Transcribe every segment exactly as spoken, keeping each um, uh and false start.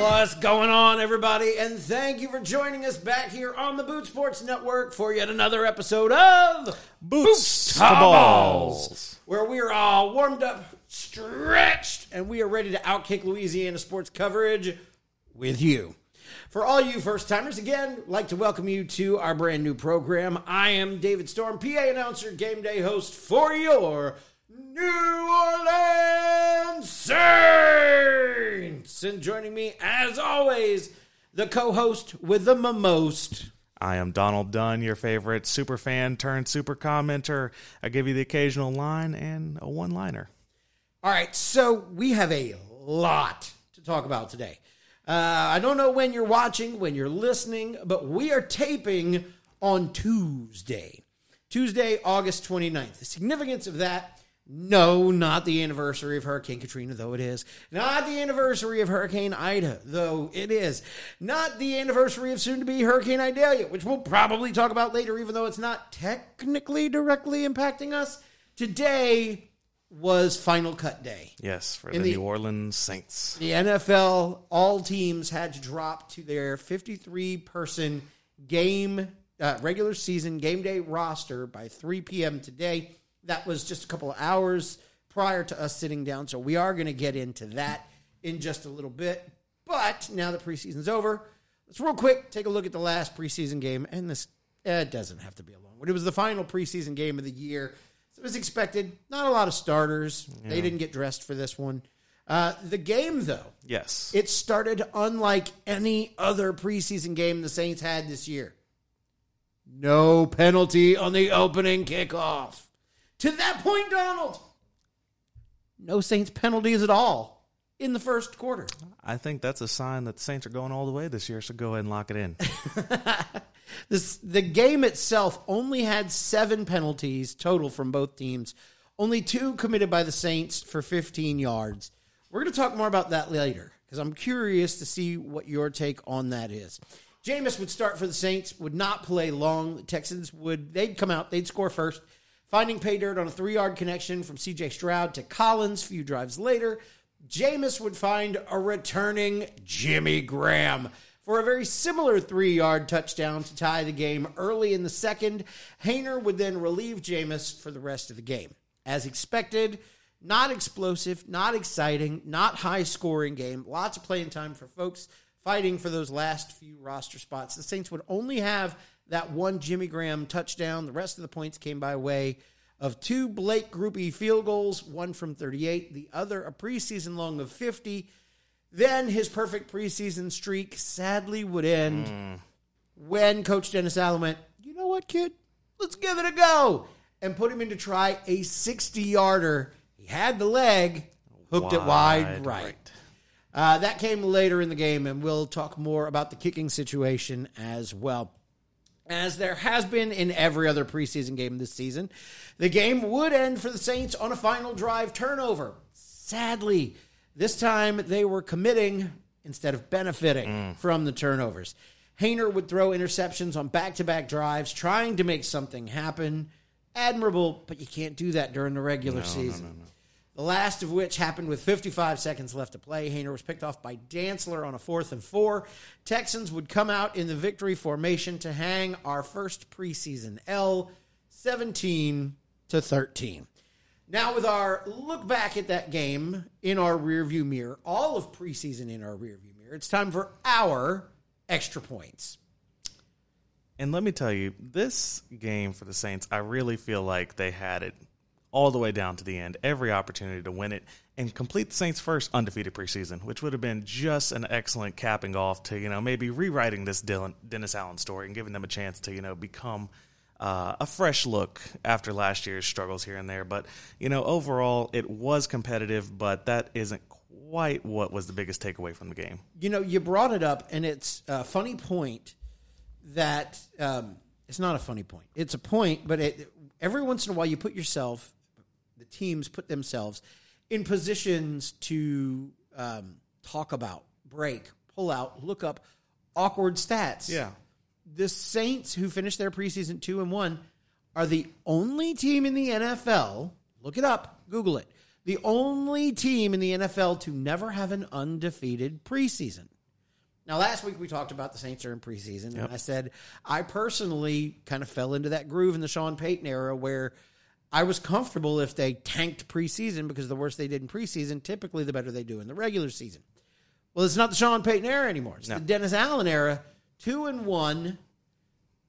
What's going on, everybody? And thank you for joining us back here on the Boot Sports Network for yet another episode of Boots to Balls, where we are all warmed up, stretched, and we are ready to outkick Louisiana sports coverage with you. For all you first-timers, again, I'd like to welcome you to our brand-new program. I am David Storm, P A announcer, game day host for your New Orleans Saints. And joining me, as always, the co-host with the most. I am Donald Dunn, your favorite super fan turned super commenter. I give you the occasional line and a one-liner. All right, so we have a lot to talk about today. Uh, I don't know when you're watching, when you're listening, but we are taping on Tuesday. Tuesday, August twenty-ninth. The significance of that, no, not the anniversary of Hurricane Katrina, though it is. Not the anniversary of Hurricane Ida, though it is. Not the anniversary of soon-to-be Hurricane Idalia, which we'll probably talk about later, even though it's not technically directly impacting us. Today was Final Cut Day. Yes, for the, the New Orleans Saints. The N F L, all teams had to drop to their fifty-three person game, uh, regular season game day roster by three p.m. today. That was just a couple of hours prior to us sitting down, so we are going to get into that in just a little bit. But now that preseason's over, let's real quick take a look at the last preseason game, and this it doesn't have to be a long one. It was the final preseason game of the year. It was expected. Not a lot of starters. Yeah. They didn't get dressed for this one. Uh, the game, though. Yes. It started unlike any other preseason game the Saints had this year. No penalty on the opening kickoff. To that point, Donald, no Saints penalties at all in the first quarter. I think that's a sign that the Saints are going all the way this year, so go ahead and lock it in. This, the game itself only had seven penalties total from both teams, only two committed by the Saints for fifteen yards. We're going to talk more about that later because I'm curious to see what your take on that is. Jameis would start for the Saints, would not play long. The Texans would, they'd come out, they'd score first, finding pay dirt on a three-yard connection from C J Stroud to Collins. Few drives later, Jameis would find a returning Jimmy Graham for a very similar three-yard touchdown to tie the game early in the second. Haener would then relieve Jameis for the rest of the game. As expected, not explosive, not exciting, not high-scoring game. Lots of playing time for folks fighting for those last few roster spots. The Saints would only have that one Jimmy Graham touchdown. The rest of the points came by way of two Blake Grupe field goals, one from thirty-eight, the other a preseason long of fifty. Then his perfect preseason streak sadly would end mm. when Coach Dennis Allen went, you know what, kid? Let's give it a go. And put him in to try a sixty-yarder. He had the leg, hooked wide, it wide right. right. Uh, that came later in the game, and we'll talk more about the kicking situation as well. As there has been in every other preseason game this season, the game would end for the Saints on a final drive turnover. Sadly, this time, they were committing instead of benefiting mm. from the turnovers. Haener would throw interceptions on back-to-back drives, trying to make something happen. Admirable, but you can't do that during the regular no, season. No, no, no. The last of which happened with fifty-five seconds left to play. Haener was picked off by Dantzler on a fourth and four. Texans would come out in the victory formation to hang our first preseason L, seventeen to thirteen. Now with our look back at that game in our rearview mirror, all of preseason in our rearview mirror, it's time for our extra points. And let me tell you, this game for the Saints, I really feel like they had it all the way down to the end, every opportunity to win it and complete the Saints' first undefeated preseason, which would have been just an excellent capping off to, you know, maybe rewriting this Dylan, Dennis Allen story and giving them a chance to, you know, become Uh, a fresh look after last year's struggles here and there. But, you know, overall, it was competitive, but that isn't quite what was the biggest takeaway from the game. You know, you brought it up, and it's a funny point that um, – it's not a funny point. It's a point, but it, every once in a while you put yourself – the teams put themselves in positions to um, talk about, break, pull out, look up awkward stats. Yeah. The Saints, who finished their preseason two and one, are the only team in the N F L. Look it up, Google it. The only team in the N F L to never have an undefeated preseason. Now, last week we talked about the Saints are in preseason, yep. and I said I personally kind of fell into that groove in the Sean Payton era where I was comfortable if they tanked preseason because the worse they did in preseason, typically the better they do in the regular season. Well, it's not the Sean Payton era anymore. It's no. the Dennis Allen era, two and one,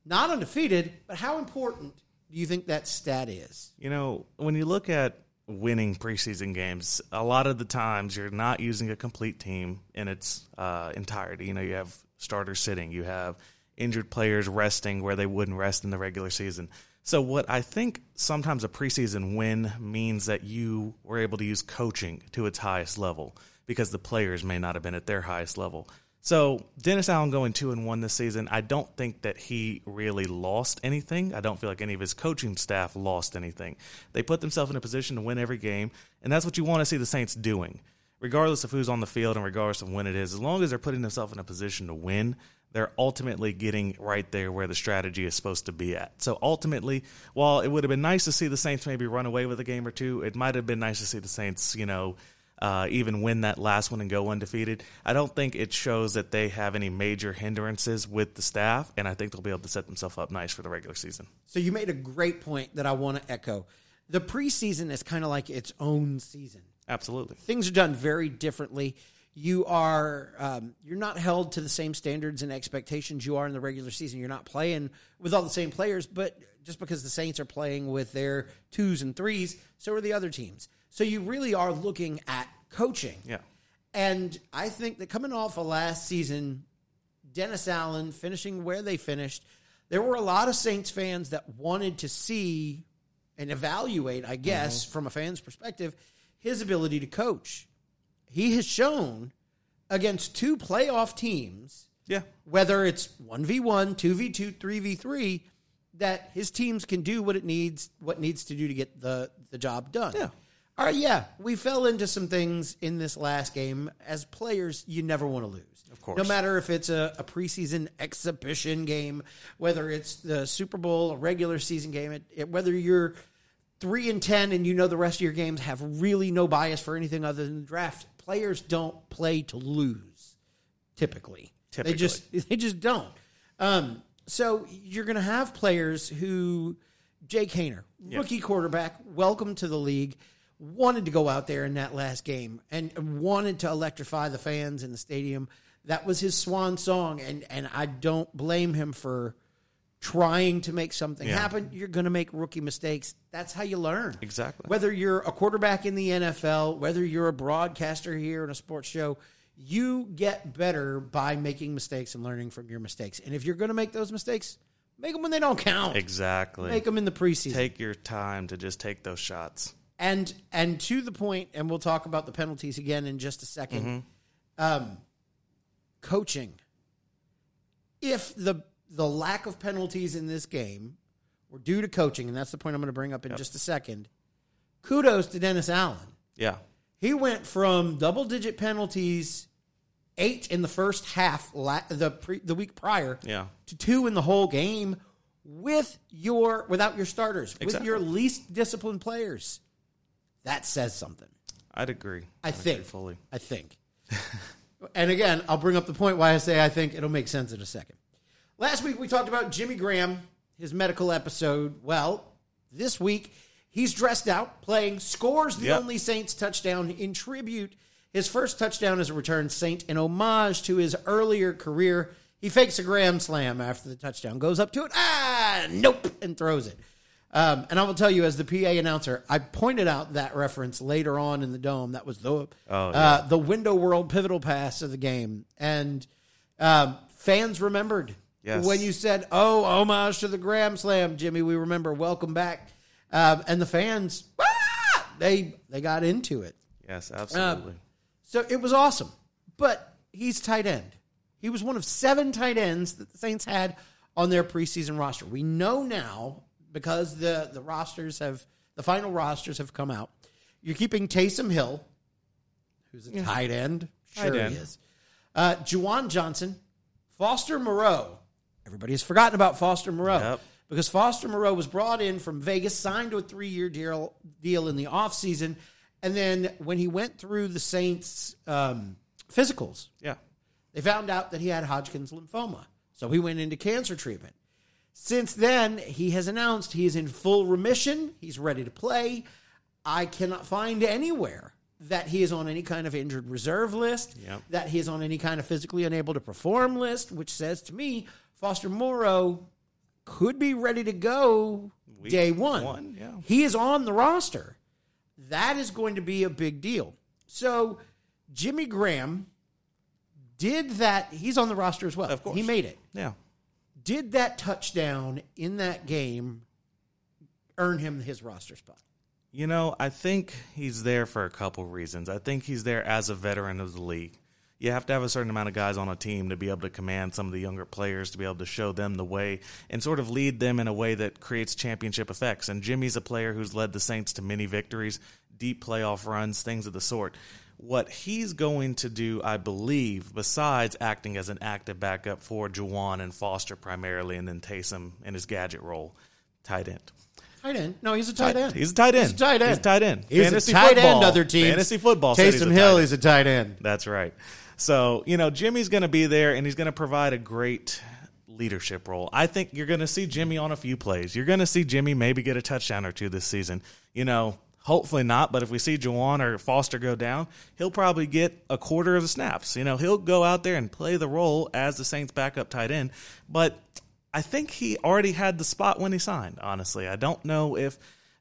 not undefeated, but how important do you think that stat is? You know, when you look at winning preseason games, a lot of the times you're not using a complete team in its uh, entirety. You know, you have starters sitting, you have injured players resting where they wouldn't rest in the regular season. So what I think sometimes a preseason win means that you were able to use coaching to its highest level because the players may not have been at their highest level. So Dennis Allen going two and one this season, I don't think that he really lost anything. I don't feel like any of his coaching staff lost anything. They put themselves in a position to win every game, and that's what you want to see the Saints doing, regardless of who's on the field and regardless of when it is. As long as they're putting themselves in a position to win, they're ultimately getting right there where the strategy is supposed to be at. So ultimately, while it would have been nice to see the Saints maybe run away with a game or two, it might have been nice to see the Saints, you know, uh, even win that last one and go undefeated. I don't think it shows that they have any major hindrances with the staff, and I think they'll be able to set themselves up nice for the regular season. So you made a great point that I want to echo. The preseason is kind of like its own season. Absolutely. Things are done very differently. You are um, you're not held to the same standards and expectations you are in the regular season. You're not playing with all the same players, but just because the Saints are playing with their twos and threes, so are the other teams. So you really are looking at coaching. Yeah. And I think that coming off of last season, Dennis Allen finishing where they finished, there were a lot of Saints fans that wanted to see and evaluate, I guess, mm-hmm. from a fan's perspective, his ability to coach. He has shown against two playoff teams, yeah. whether it's one v one, two v two, three v three, that his teams can do what it needs, what needs to do to get the, the job done. Yeah. All right, yeah, we fell into some things in this last game. As players, you never want to lose. Of course. No matter if it's a, a preseason exhibition game, whether it's the Super Bowl, a regular season game, it, it, whether you're three and ten and you know the rest of your games have really no bias for anything other than the draft. Players don't play to lose, typically. Typically. They just, they just don't. Um, so you're going to have players who, Jake Haener, yes. rookie quarterback, welcome to the league, wanted to go out there in that last game and wanted to electrify the fans in the stadium. That was his swan song, and, and I don't blame him for trying to make something yeah. happen. You're going to make rookie mistakes. That's how you learn. Exactly. Whether you're a quarterback in the N F L, whether you're a broadcaster here in a sports show, you get better by making mistakes and learning from your mistakes. And if you're going to make those mistakes, make them when they don't count. Exactly. Make them in the preseason. Take your time to just take those shots. And and to the point, and we'll talk about the penalties again in just a second, mm-hmm. um, coaching. If the The lack of penalties in this game were due to coaching, and that's the point I'm going to bring up in yep. just a second. Kudos to Dennis Allen. Yeah. He went from double-digit penalties, eight in the first half la- the pre- the week prior, yeah. to two in the whole game with your without your starters, exactly. with your least disciplined players. That says something. I'd agree. I, I think. Agree fully. I think. And, again, I'll bring up the point why I say I think. It'll make sense in a second. Last week, we talked about Jimmy Graham, his medical episode. Well, this week, he's dressed out, playing, scores the yep. only Saints touchdown in tribute. His first touchdown as a returned Saint in homage to his earlier career. He fakes a Graham slam after the touchdown, goes up to it, ah, nope, and throws it. Um, and I will tell you, as the P A announcer, I pointed out that reference later on in the Dome. That was the, oh, yeah. uh, the window world pivotal pass of the game. And um, fans remembered. Yes. When you said, oh, homage to the Graham Slam, Jimmy, we remember, welcome back. Um, and the fans, ah! they they got into it. Yes, absolutely. Um, so it was awesome. But he's tight end. He was one of seven tight ends that the Saints had on their preseason roster. We know now, because the, the rosters have, the final rosters have come out, you're keeping Taysom Hill, who's a yeah. tight end. Sure tight end. He is. Uh, Juwan Johnson, Foster Moreau. Everybody has forgotten about Foster Moreau yep. because Foster Moreau was brought in from Vegas, signed to a three-year deal, deal in the offseason, and then when he went through the Saints' um, physicals, yeah, They found out that he had Hodgkin's lymphoma, so he went into cancer treatment. Since then, he has announced he's in full remission. He's ready to play. I cannot find anywhere that he is on any kind of injured reserve list, yep. that he is on any kind of physically unable to perform list, which says to me, Foster Moreau could be ready to go Week day one. one yeah. He is on the roster. That is going to be a big deal. So Jimmy Graham did that. He's on the roster as well. Of course. He made it. Yeah. Did that touchdown in that game earn him his roster spot? You know, I think he's there for a couple reasons. I think he's there as a veteran of the league. You have to have a certain amount of guys on a team to be able to command some of the younger players, to be able to show them the way and sort of lead them in a way that creates championship effects. And Jimmy's a player who's led the Saints to many victories, deep playoff runs, things of the sort. What he's going to do, I believe, besides acting as an active backup for Juwan and Foster primarily, and then Taysom in his gadget role, tight end. Tight end. No, he's a tight end. He's a tight end. He's a tight end. He's a tight end. He's Fantasy a tight football. end, other teams. Fantasy football. Taysom Hill is a tight end. That's right. So, you know, Jimmy's going to be there, and he's going to provide a great leadership role. I think you're going to see Jimmy on a few plays. You're going to see Jimmy maybe get a touchdown or two this season. You know, hopefully not, but if we see Juwan or Foster go down, he'll probably get a quarter of the snaps. You know, he'll go out there and play the role as the Saints' backup tight end, but I think he already had the spot when he signed, honestly. I don't know if,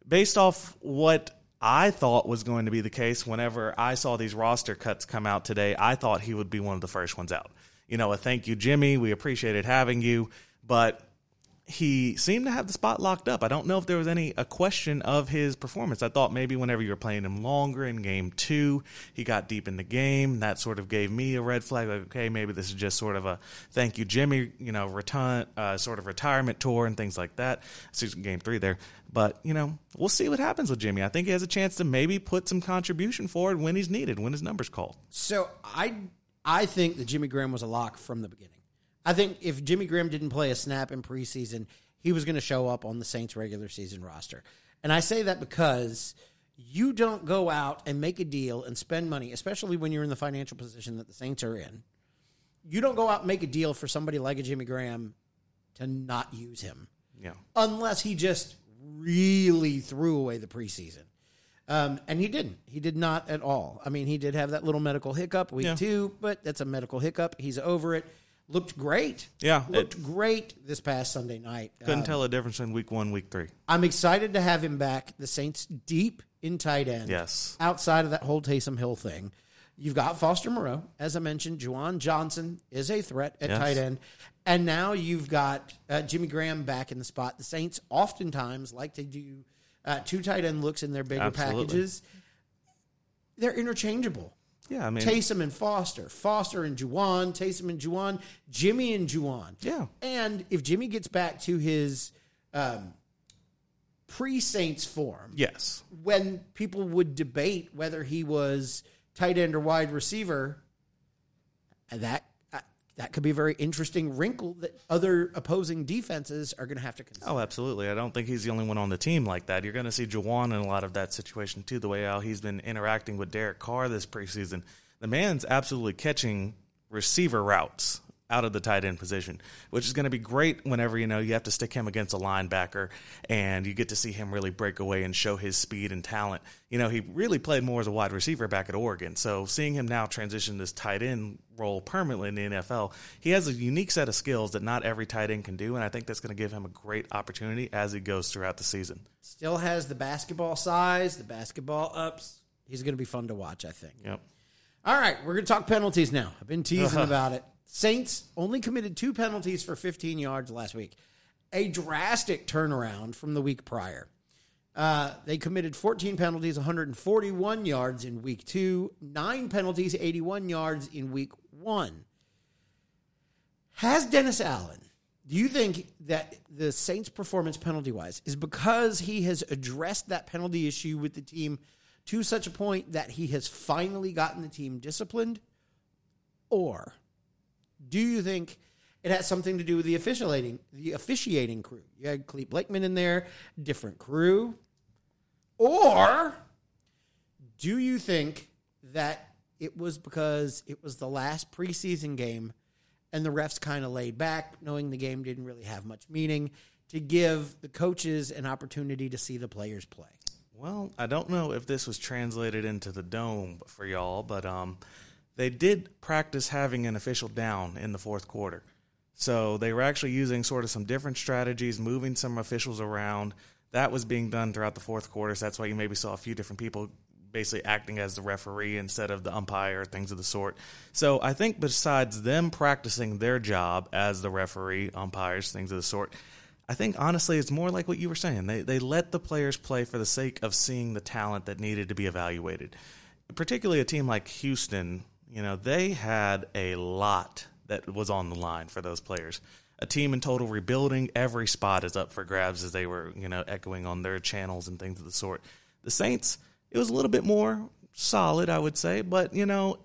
based off what I thought was going to be the case whenever I saw these roster cuts come out today, I thought he would be one of the first ones out. You know, a thank you, Jimmy. We appreciated having you. But he seemed to have the spot locked up. I don't know if there was any a question of his performance. I thought maybe whenever you were playing him longer in game two, he got deep in the game. That sort of gave me a red flag. Like, okay, maybe this is just sort of a thank you, Jimmy, you know, return, uh, sort of retirement tour and things like that. Season game three there. But, you know, we'll see what happens with Jimmy. I think he has a chance to maybe put some contribution forward when he's needed, when his number's called. So I I think that Jimmy Graham was a lock from the beginning. I think if Jimmy Graham didn't play a snap in preseason, he was going to show up on the Saints' regular season roster. And I say that because you don't go out and make a deal and spend money, especially when you're in the financial position that the Saints are in. You don't go out and make a deal for somebody like a Jimmy Graham to not use him. Yeah. Unless he just really threw away the preseason. Um, and he didn't. He did not at all. I mean, he did have that little medical hiccup week yeah. two, but that's a medical hiccup. He's over it. Looked great. Yeah. Looked it, great this past Sunday night. Couldn't um, tell a difference in week one, week three. I'm excited to have him back. The Saints deep in tight end. Yes. Outside of that whole Taysom Hill thing. You've got Foster Moreau, as I mentioned. Juwan Johnson is a threat at yes. tight end. And now you've got uh, Jimmy Graham back in the spot. The Saints oftentimes like to do uh, two tight end looks in their bigger Absolutely. packages. They're interchangeable. Yeah, I mean Taysom and Foster, Foster and Juwan, Taysom and Juwan, Jimmy and Juwan. Yeah, and if Jimmy gets back to his um, pre-Saints form, yes, when people would debate whether he was tight end or wide receiver, that uh, that could be a very interesting wrinkle that other opposing defenses are going to have to consider. Oh, absolutely! I don't think he's the only one on the team like that. You're going to see Juwan in a lot of that situation too. The way how he's been interacting with Derek Carr this preseason, the man's absolutely catching receiver routes out of the tight end position, which is going to be great whenever, you know, you have to stick him against a linebacker and you get to see him really break away and show his speed and talent. You know, he really played more as a wide receiver back at Oregon. So seeing him now transition this tight end role permanently in the N F L, he has a unique set of skills that not every tight end can do, and I think that's going to give him a great opportunity as he goes throughout the season. Still has the basketball size, the basketball ups. He's going to be fun to watch, I think. Yep. All right, we're going to talk penalties now. I've been teasing about it. Saints only committed two penalties for fifteen yards last week, a drastic turnaround from the week prior. Uh, they committed fourteen penalties, one hundred forty-one yards in week two, nine penalties, eighty-one yards in week one. Has Dennis Allen, do you think that the Saints' performance penalty-wise is because he has addressed that penalty issue with the team to such a point that he has finally gotten the team disciplined, or do you think it has something to do with the officiating, the officiating crew? You had Cleet Blakeman in there, different crew. Or do you think that it was because it was the last preseason game and the refs kind of laid back, knowing the game didn't really have much meaning, to give the coaches an opportunity to see the players play. Well, I don't know if this was translated into the dome for y'all, but um, they did practice having an official down in the fourth quarter. So they were actually using sort of some different strategies, moving some officials around. That was being done throughout the fourth quarter, so that's why you maybe saw a few different people basically acting as the referee instead of the umpire, things of the sort. So I think besides them practicing their job as the referee, umpires, things of the sort, I think, honestly, it's more like what you were saying. They they let the players play for the sake of seeing the talent that needed to be evaluated. Particularly a team like Houston, you know, they had a lot that was on the line for those players. A team in total rebuilding, every spot is up for grabs, as they were, you know, echoing on their channels and things of the sort. The Saints, it was a little bit more solid, I would say, but, you know,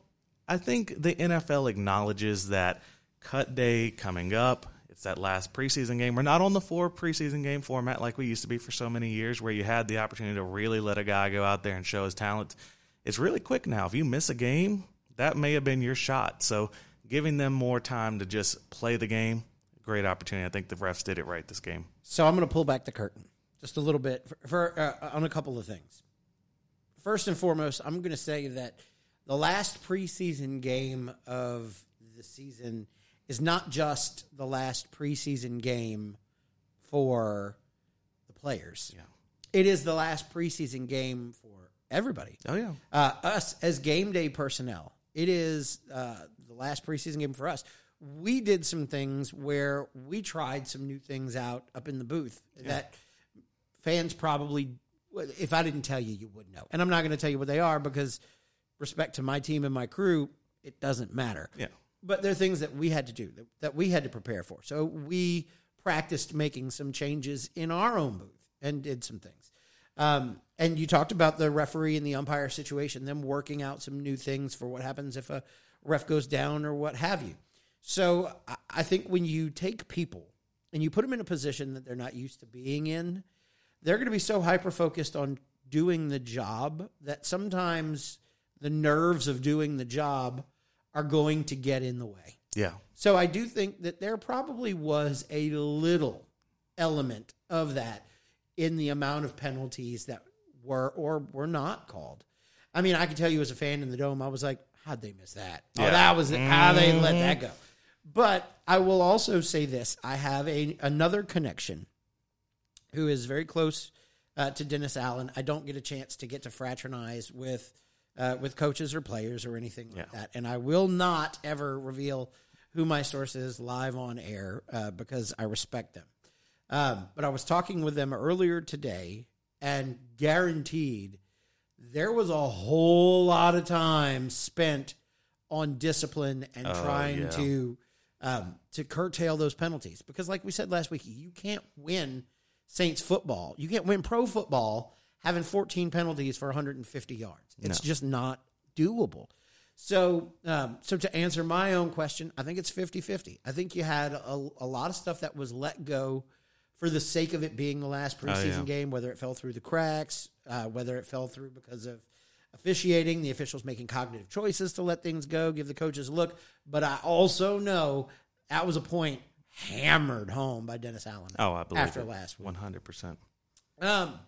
I think the N F L acknowledges that cut day coming up, it's that last preseason game. We're not on the four preseason game format like we used to be for so many years, where you had the opportunity to really let a guy go out there and show his talent. It's really quick now. If you miss a game, that may have been your shot. So giving them more time to just play the game, great opportunity. I think the refs did it right this game. So I'm going to pull back the curtain just a little bit for, for uh, on a couple of things. First and foremost, I'm going to say that the last preseason game of the season – is not just the last preseason game for the players. Yeah. It is the last preseason game for everybody. Oh, yeah. Uh, us as game day personnel. It is uh, the last preseason game for us. We did some things where we tried some new things out up in the booth yeah. that fans probably, if I didn't tell you, you would know. And I'm not going to tell you what they are because, respect to my team and my crew, it doesn't matter. Yeah. But there are things that we had to do, that we had to prepare for. So we practiced making some changes in our own booth and did some things. Um, and you talked about the referee and the umpire situation, them working out some new things for what happens if a ref goes down or what have you. So I think when you take people and you put them in a position that they're not used to being in, they're going to be so hyper-focused on doing the job that sometimes the nerves of doing the job are going to get in the way. Yeah. So I do think that there probably was a little element of that in the amount of penalties that were or were not called. I mean, I can tell you as a fan in the dome, I was like, how'd they miss that? Yeah. Oh, that was mm-hmm. how they let that go. But I will also say this. I have a another connection who is very close uh, to Dennis Allen. I don't get a chance to get to fraternize with Uh, with coaches or players or anything like yeah. that. And I will not ever reveal who my source is live on air uh, because I respect them. Um, but I was talking with them earlier today, and guaranteed there was a whole lot of time spent on discipline and oh, trying yeah. to um, to curtail those penalties. Because like we said last week, you can't win Saints football. You can't win pro football having fourteen penalties for one hundred fifty yards. It's no. just not doable. So um, so to answer my own question, I think it's fifty-fifty. I think you had a, a lot of stuff that was let go for the sake of it being the last preseason oh, yeah. game, whether it fell through the cracks, uh, whether it fell through because of officiating, the officials making cognitive choices to let things go, give the coaches a look. But I also know that was a point hammered home by Dennis Allen. Oh, I believe after it. last week. one hundred percent. Um.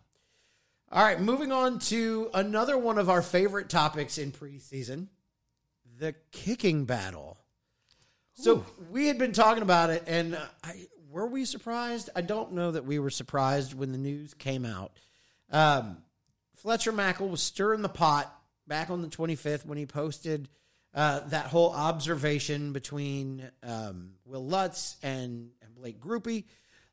All right, moving on to another one of our favorite topics in preseason, the kicking battle. So Ooh. we had been talking about it, and I, were we surprised? I don't know that we were surprised when the news came out. Um, Fletcher Mackle was stirring the pot back on the twenty-fifth when he posted uh, that whole observation between um, Will Lutz and, and Blake Grupe.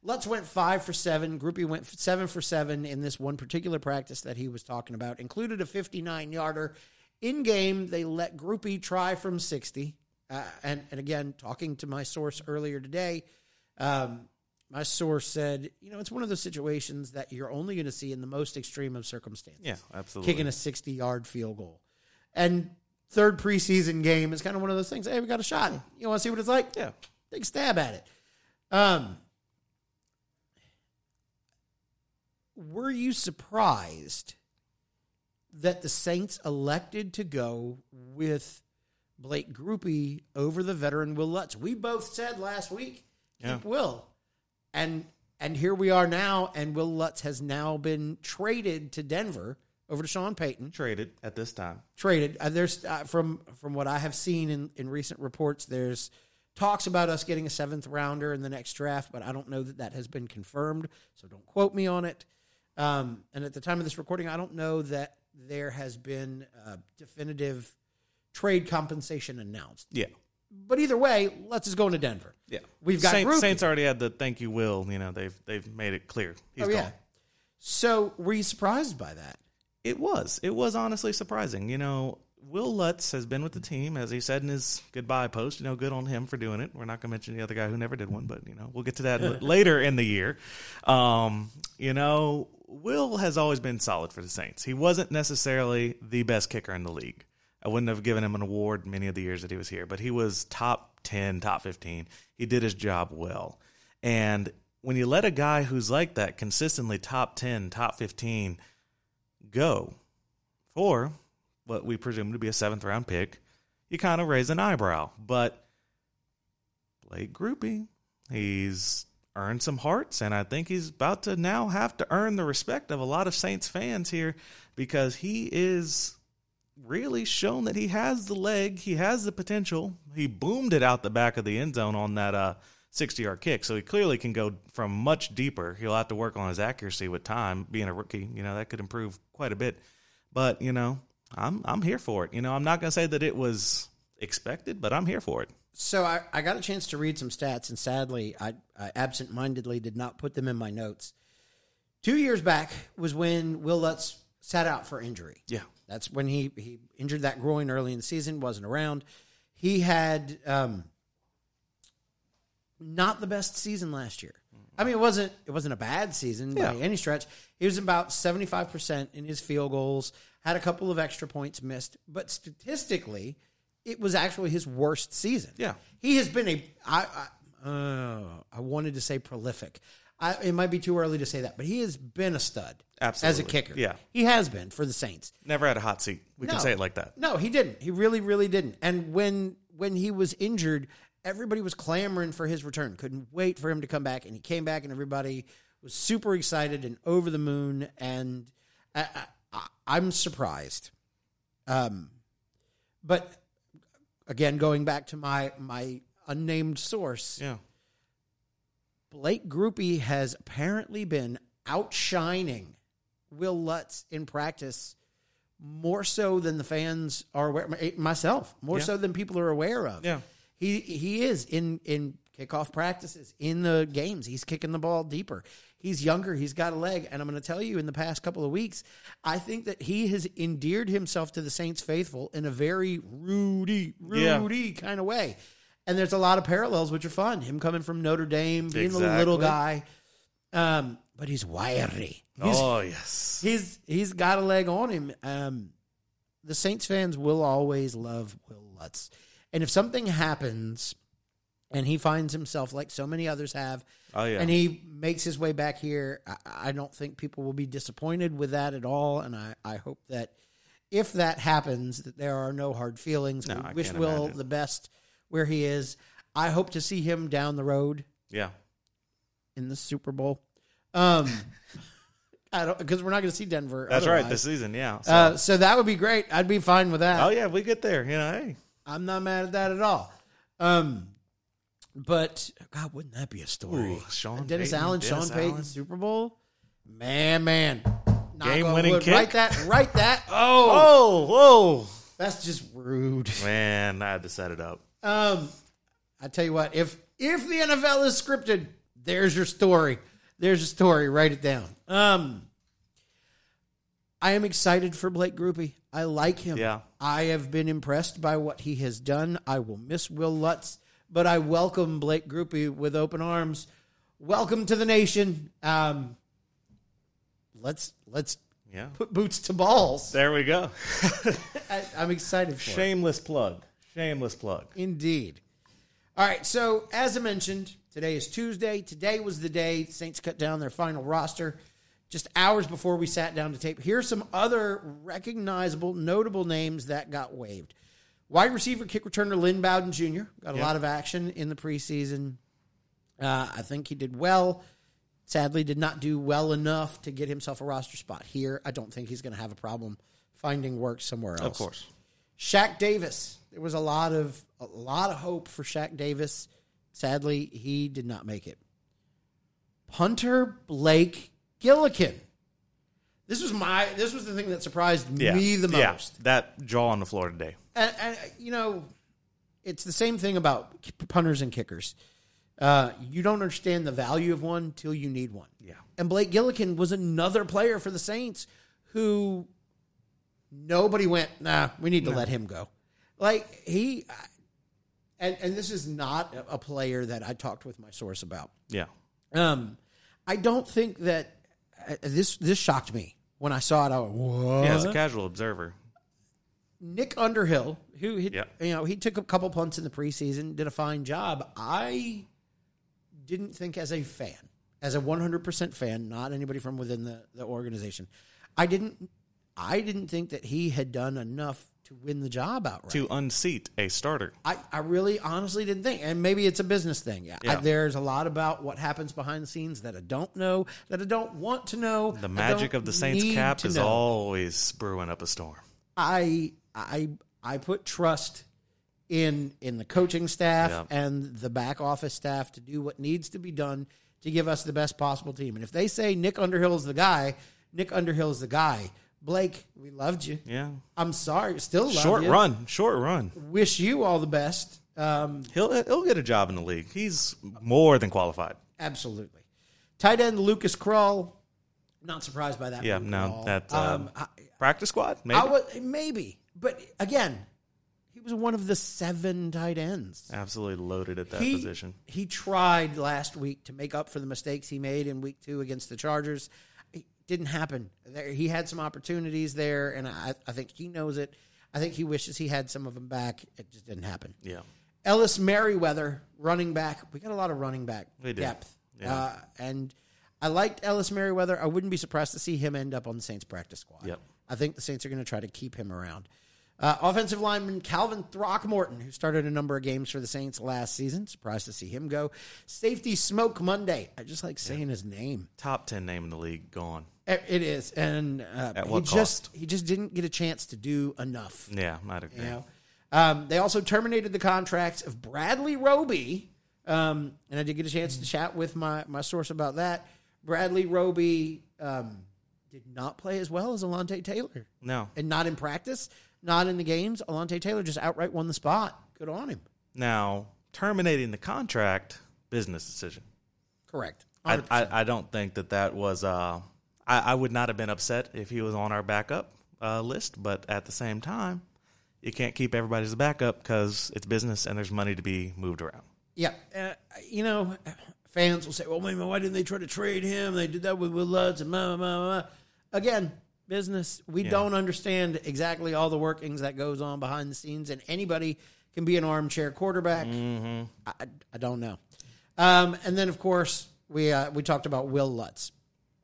Lutz went five for seven. Grupe went seven for seven in this one particular practice that he was talking about. Included a fifty-nine-yarder. In game, they let Grupe try from sixty. Uh, and, and again, talking to my source earlier today, um, my source said, you know, it's one of those situations that you're only going to see in the most extreme of circumstances. Yeah, absolutely. Kicking a sixty-yard field goal. And third preseason game is kind of one of those things. Hey, we got a shot. You want to see what it's like? Yeah. Take a stab at it. Um. Were you surprised that the Saints elected to go with Blake Grupe over the veteran Will Lutz. We both said last week, yeah. keep Will. And and here we are now, and Will Lutz has now been traded to Denver over to Sean Payton. Traded at this time. Traded. Uh, there's uh, from from what I have seen in, in recent reports, there's talks about us getting a seventh rounder in the next draft, but I don't know that that has been confirmed, so don't quote me on it. Um, and at the time of this recording, I don't know that there has been a definitive trade compensation announced. Yeah. But either way, Lutz is going to Denver. Yeah. We've got Saint, Saints already had the thank you, Will. You know, they've they've made it clear. He's oh, yeah. gone. So were you surprised by that? It was. It was honestly surprising. You know, Will Lutz has been with the team, as he said in his goodbye post. You know, good on him for doing it. We're not going to mention the other guy who never did one, but, you know, we'll get to that later in the year. Um, you know, Will has always been solid for the Saints. He wasn't necessarily the best kicker in the league. I wouldn't have given him an award many of the years that he was here, but he was top ten, top fifteen. He did his job well. And when you let a guy who's like that consistently top ten, top fifteen go for what we presume to be a seventh-round pick, you kind of raise an eyebrow. But Blake Grupe, he's earned some hearts, and I think he's about to now have to earn the respect of a lot of Saints fans here because he is really shown that he has the leg, he has the potential. He boomed it out the back of the end zone on that uh, sixty-yard kick, so he clearly can go from much deeper. He'll have to work on his accuracy with time. Being a rookie, you know, that could improve quite a bit. But, you know, I'm I'm here for it. You know, I'm not going to say that it was expected, but I'm here for it. So I, I got a chance to read some stats, and sadly, I, I absent-mindedly did not put them in my notes. Two years back was when Will Lutz sat out for injury. Yeah. That's when he, he injured that groin early in the season, wasn't around. He had um, not the best season last year. I mean, it wasn't it wasn't a bad season yeah. by any stretch. He was about seventy-five percent in his field goals, had a couple of extra points missed, but statistically, it was actually his worst season. Yeah, he has been a I I, uh, I wanted to say prolific. I, it might be too early to say that, but he has been a stud. Absolutely. As a kicker. Yeah, he has been for the Saints. Never had a hot seat. We no, can say it like that. No, he didn't. He really, really didn't. And when when he was injured, everybody was clamoring for his return. Couldn't wait for him to come back, and he came back, and everybody was super excited and over the moon. And I, I, I'm surprised, um, but. Again, going back to my my unnamed source, yeah. Blake Grupe has apparently been outshining Will Lutz in practice more so than the fans are aware. Myself, more yeah. so than people are aware of. Yeah, he he is in in kickoff practices, in the games. He's kicking the ball deeper. He's younger. He's got a leg, and I'm going to tell you, in the past couple of weeks, I think that he has endeared himself to the Saints faithful in a very Rudy, Rudy yeah. kind of way. And there's a lot of parallels, which are fun. Him coming from Notre Dame, being exactly. the little guy, um, but he's wiry. He's, oh yes, he's he's got a leg on him. Um, the Saints fans will always love Will Lutz, and if something happens and he finds himself, like so many others have, oh, yeah. and he makes his way back here, I, I don't think people will be disappointed with that at all. And I, I hope that if that happens, that there are no hard feelings. No, we I wish Will imagine. the best where he is. I hope to see him down the road. Yeah. In the Super Bowl. Um, I don't, because we're not going to see Denver. That's otherwise. Right, this season, yeah. So. Uh, so that would be great. I'd be fine with that. Oh, yeah, we get there. You know, hey. I'm not mad at that at all. Um But, God, wouldn't that be a story? Ooh, Sean Dennis Payton, Allen, Dennis Sean Payton, Allen. Super Bowl? Man, man. Game-winning kick? Write that, write that. oh, oh, whoa. That's just rude. Man, I had to set it up. Um, I tell you what, if if the N F L is scripted, there's your story. There's your story. Write it down. Um, I am excited for Blake Grupe. I like him. Yeah. I have been impressed by what he has done. I will miss Will Lutz. But I welcome Blake Grupe with open arms. Welcome to the nation. Um, let's let's yeah. put boots to balls. There we go. I, I'm excited for Shameless it. plug. Shameless plug. Indeed. All right, so as I mentioned, today is Tuesday. Today was the day the Saints cut down their final roster just hours before we sat down to tape. Here's some other recognizable, notable names that got waived. Wide receiver, kick returner Lynn Bowden Junior Got a yep. lot of action in the preseason. Uh, I think he did well. Sadly, did not do well enough to get himself a roster spot here. I don't think he's going to have a problem finding work somewhere else. Of course. Shaq Davis. There was a lot of a lot of hope for Shaq Davis. Sadly, he did not make it. Punter Blake Gillikin. This was my. This was the thing that surprised yeah. me the most. Yeah, that jaw on the floor today. And, and you know, it's the same thing about punters and kickers. Uh, you don't understand the value of one till you need one. Yeah. And Blake Gillikin was another player for the Saints who nobody went, nah, we need to no. let him go. Like he, and and this is not a player that I talked with my source about. Yeah. Um, I don't think that. Uh, this this shocked me when I saw it. I went, what? Yeah, as a casual observer. Nick Underhill, who he, yeah. you know, he took a couple punts in the preseason, did a fine job. I didn't think as a fan, as a one hundred percent fan, not anybody from within the, the organization. I didn't. I didn't think that he had done enough to win the job outright. To unseat a starter. I, I really honestly didn't think. And maybe it's a business thing. Yeah. I, there's a lot about what happens behind the scenes that I don't know, that I don't want to know. The magic of the Saints cap is know. always brewing up a storm. I I I put trust in in the coaching staff yeah. and the back office staff to do what needs to be done to give us the best possible team. And if they say Nick Underhill is the guy, Nick Underhill is the guy. Blake, we loved you. Yeah. I'm sorry. Still love short you. Short run. Short run. Wish you all the best. Um, he'll he'll get a job in the league. He's more than qualified. Absolutely. Tight end Lucas Krull. Not surprised by that. Yeah, no. That um, um, practice squad? Maybe. I was, maybe. But, again, he was one of the seven tight ends. Absolutely loaded at that he, position. He tried last week to make up for the mistakes he made in week two against the Chargers. Didn't happen. There, he had some opportunities there, and I, I think he knows it. I think he wishes he had some of them back. It just didn't happen. Yeah. Ellis Merriweather, running back. We got a lot of running back we depth. Yeah. Uh, and I liked Ellis Merriweather. I wouldn't be surprised to see him end up on the Saints practice squad. Yep. I think the Saints are going to try to keep him around. Uh, offensive lineman Calvin Throckmorton, who started a number of games for the Saints last season. Surprised to see him go. Safety Smoke Monday. I just like saying yeah. his name. Top ten name in the league. Gone. It is. And uh, At what he, cost? Just, he just didn't get a chance to do enough. Yeah, I'd agree. You know? um, they also terminated the contracts of Bradley Roby. Um, and I did get a chance to chat with my, my source about that. Bradley Roby um, did not play as well as Alonte Taylor. No. And not in practice. Not in the games. Alonte Taylor just outright won the spot. Good on him. Now, terminating the contract, business decision. Correct. I, I, I don't think that that was uh, – I, I would not have been upset if he was on our backup uh, list, but at the same time, you can't keep everybody as a backup because it's business and there's money to be moved around. Yeah. Uh, you know, fans will say, well, wait a minute, why didn't they try to trade him? They did that with Will Lutz and blah, blah, blah, blah. Again – business. We yeah. don't understand exactly all the workings that goes on behind the scenes, and anybody can be an armchair quarterback. Mm-hmm. I, I don't know. Um, and then, of course, we uh, we talked about Will Lutz.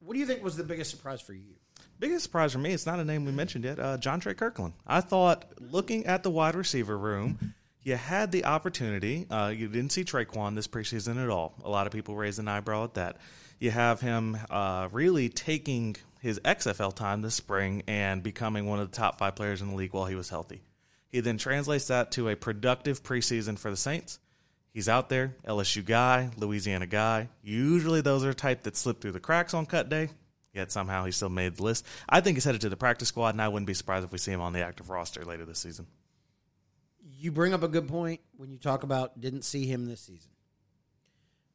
What do you think was the biggest surprise for you? Biggest surprise for me, it's not a name we mentioned yet, uh, Jontre Kirkland. I thought, looking at the wide receiver room, you had the opportunity. Uh, you didn't see Traquan this preseason at all. A lot of people raised an eyebrow at that. You have him uh, really taking his X F L time this spring and becoming one of the top five players in the league while he was healthy. He then translates that to a productive preseason for the Saints. He's out there, L S U guy, Louisiana guy. Usually those are type that slip through the cracks on cut day, yet somehow he still made the list. I think he's headed to the practice squad, and I wouldn't be surprised if we see him on the active roster later this season. You bring up a good point when you talk about didn't see him this season.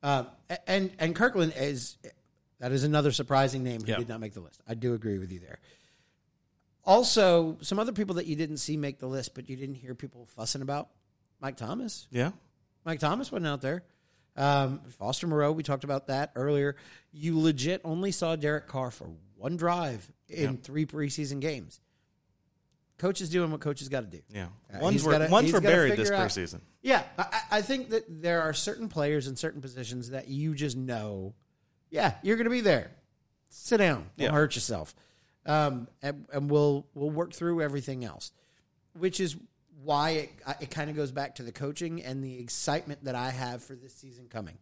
Uh, and, and Kirkland is... That is another surprising name who yep. did not make the list. I do agree with you there. Also, some other people that you didn't see make the list, but you didn't hear people fussing about. Mike Thomas. Yeah. Mike Thomas wasn't out there. Um, Foster Moreau, we talked about that earlier. You legit only saw Derek Carr for one drive in yep. three preseason games. Coach is doing what coaches got to do. Yeah. Uh, ones were, gotta, ones were buried this out. preseason. Yeah. I, I think that there are certain players in certain positions that you just know. Yeah, you're going to be there. sit down. Don't yeah. hurt yourself. Um, and, and we'll we'll work through everything else, which is why it, it kind of goes back to the coaching and the excitement that I have for this season coming.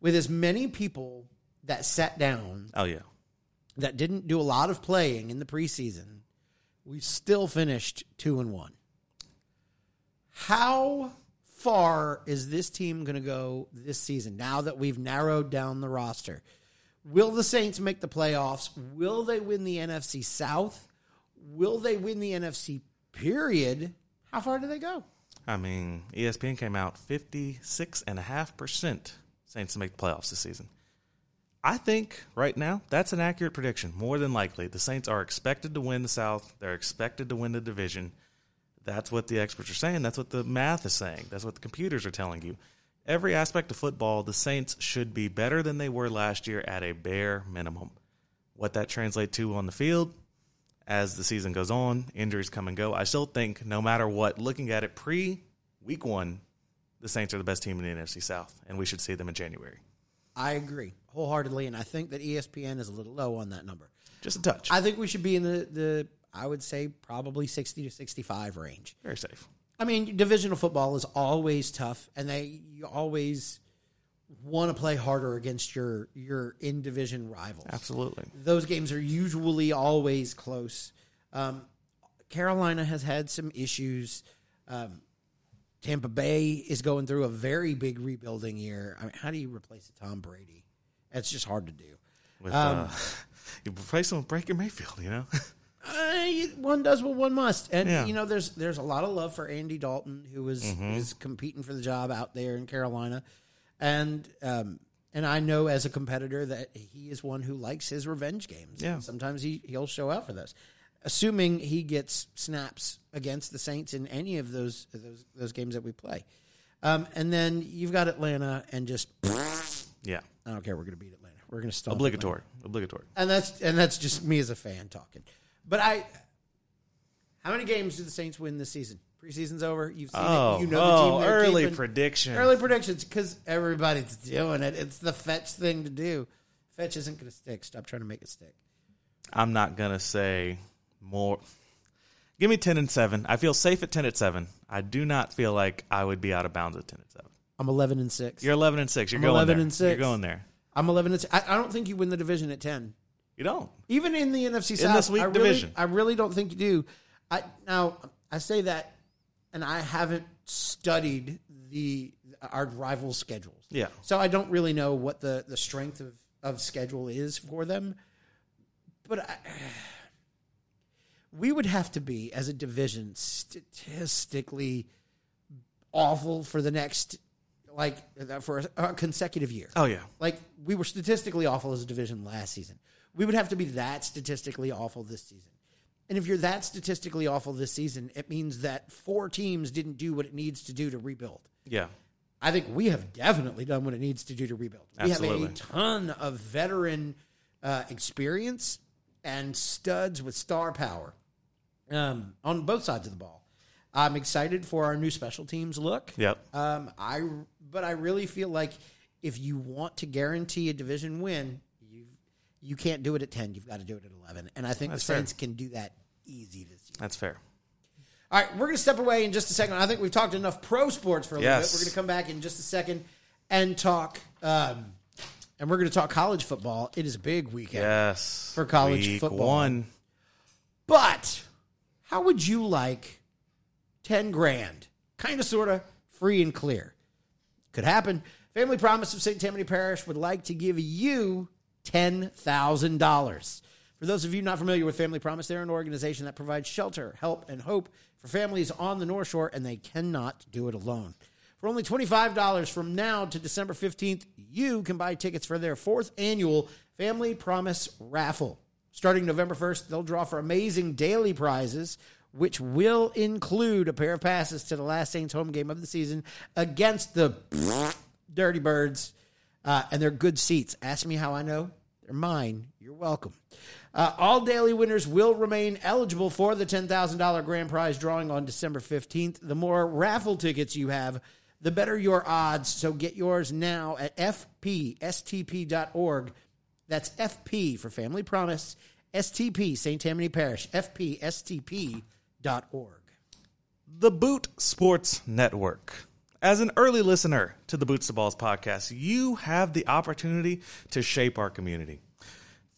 With as many people that sat down, oh yeah, that didn't do a lot of playing in the preseason, we still finished two and one. How far is this team going to go this season now that we've narrowed down the roster? Will the Saints make the playoffs? Will they win the N F C South? Will they win the N F C period? How far do they go? I mean, E S P N came out fifty-six point five percent Saints to make the playoffs this season. I think right now that's an accurate prediction. More than likely, the Saints are expected to win the South. They're expected to win the division. That's what the experts are saying. That's what the math is saying. That's what the computers are telling you. Every aspect of football, the Saints should be better than they were last year at a bare minimum. What that translates to on the field, as the season goes on, injuries come and go. I still think no matter what, looking at it pre-week one, the Saints are the best team in the N F C South, and we should see them in January. I agree wholeheartedly, and I think that E S P N is a little low on that number. Just a touch. I think we should be in the, the I would say, probably sixty to sixty-five range. Very safe. I mean, divisional football is always tough, and they you always want to play harder against your your in-division rivals. Absolutely. Those games are usually always close. Um, Carolina has had some issues. Um, Tampa Bay is going through a very big rebuilding year. I mean, how do you replace a Tom Brady? That's just hard to do. With, um, uh, you replace him with Baker Mayfield, you know? Uh, one does what one must. And, yeah. you know, there's there's a lot of love for Andy Dalton, who was, mm-hmm. is competing for the job out there in Carolina. And um, and I know as a competitor that he is one who likes his revenge games. Yeah. Sometimes he, he'll show out for those. Assuming he gets snaps against the Saints in any of those those, those games that we play. Um, and then you've got Atlanta and just... Yeah. I don't care. We're going to beat Atlanta. We're going to stop Obligatory. Atlanta. Obligatory. And that's And that's just me as a fan talking. But I, how many games do the Saints win this season? Preseason's over. You've seen oh, it. You know oh, the team. They're early keeping. predictions. Early predictions because everybody's doing it. It's the fetch thing to do. Fetch isn't going to stick. Stop trying to make it stick. I'm not going to say more. Give me ten and seven. I feel safe at ten and seven. I do not feel like I would be out of bounds at ten and seven. I'm eleven and six. You're eleven and six. You're I'm going eleven and six. There. You're going there. I'm eleven and six. I, I don't think you win the division at ten. You don't. Even in the N F C South. In this week I really, division. I really don't think you do. I Now, I say that, and I haven't studied the our rival schedules. Yeah. So I don't really know what the, the strength of, of schedule is for them. But I, we would have to be, as a division, statistically awful for the next, like, for a consecutive year. Oh, yeah. Like, we were statistically awful as a division last season. We would have to be that statistically awful this season. And if you're that statistically awful this season, it means that four teams didn't do what it needs to do to rebuild. Yeah. I think we have definitely done what it needs to do to rebuild. Absolutely. We have a ton of veteran uh, experience and studs with star power um, on both sides of the ball. I'm excited for our new special teams look. Yep. Um, I, but I really feel like if you want to guarantee a division win, you can't do it at ten. You've got to do it at eleven. And I think That's the Saints fair. can do that easy this year. That's fair. All right, we're going to step away in just a second. I think we've talked enough pro sports for a yes. little bit. We're going to come back in just a second and talk. Um, and we're going to talk college football. It is a big weekend yes. for college Week football. One. But how would you like ten grand? Kind of, sort of, free and clear. Could happen. Family Promise of Saint Tammany Parish would like to give you ten thousand dollars. For those of you not familiar with Family Promise, they're an organization that provides shelter, help, and hope for families on the North Shore, and they cannot do it alone. For only twenty-five dollars from now to December fifteenth, you can buy tickets for their fourth annual Family Promise Raffle. Starting November first, they'll draw for amazing daily prizes, which will include a pair of passes to the last Saints home game of the season against the Dirty Birds, uh, and they're good seats. Ask me how I know. They're mine. You're welcome. Uh, all daily winners will remain eligible for the ten thousand dollars grand prize drawing on December fifteenth. The more raffle tickets you have, the better your odds. So get yours now at f p s t p dot org That's F P for Family Promise, S T P, Saint Tammany Parish, F P S T P dot org. The Boot Sports Network. As an early listener to the Boots to Balls podcast, you have the opportunity to shape our community.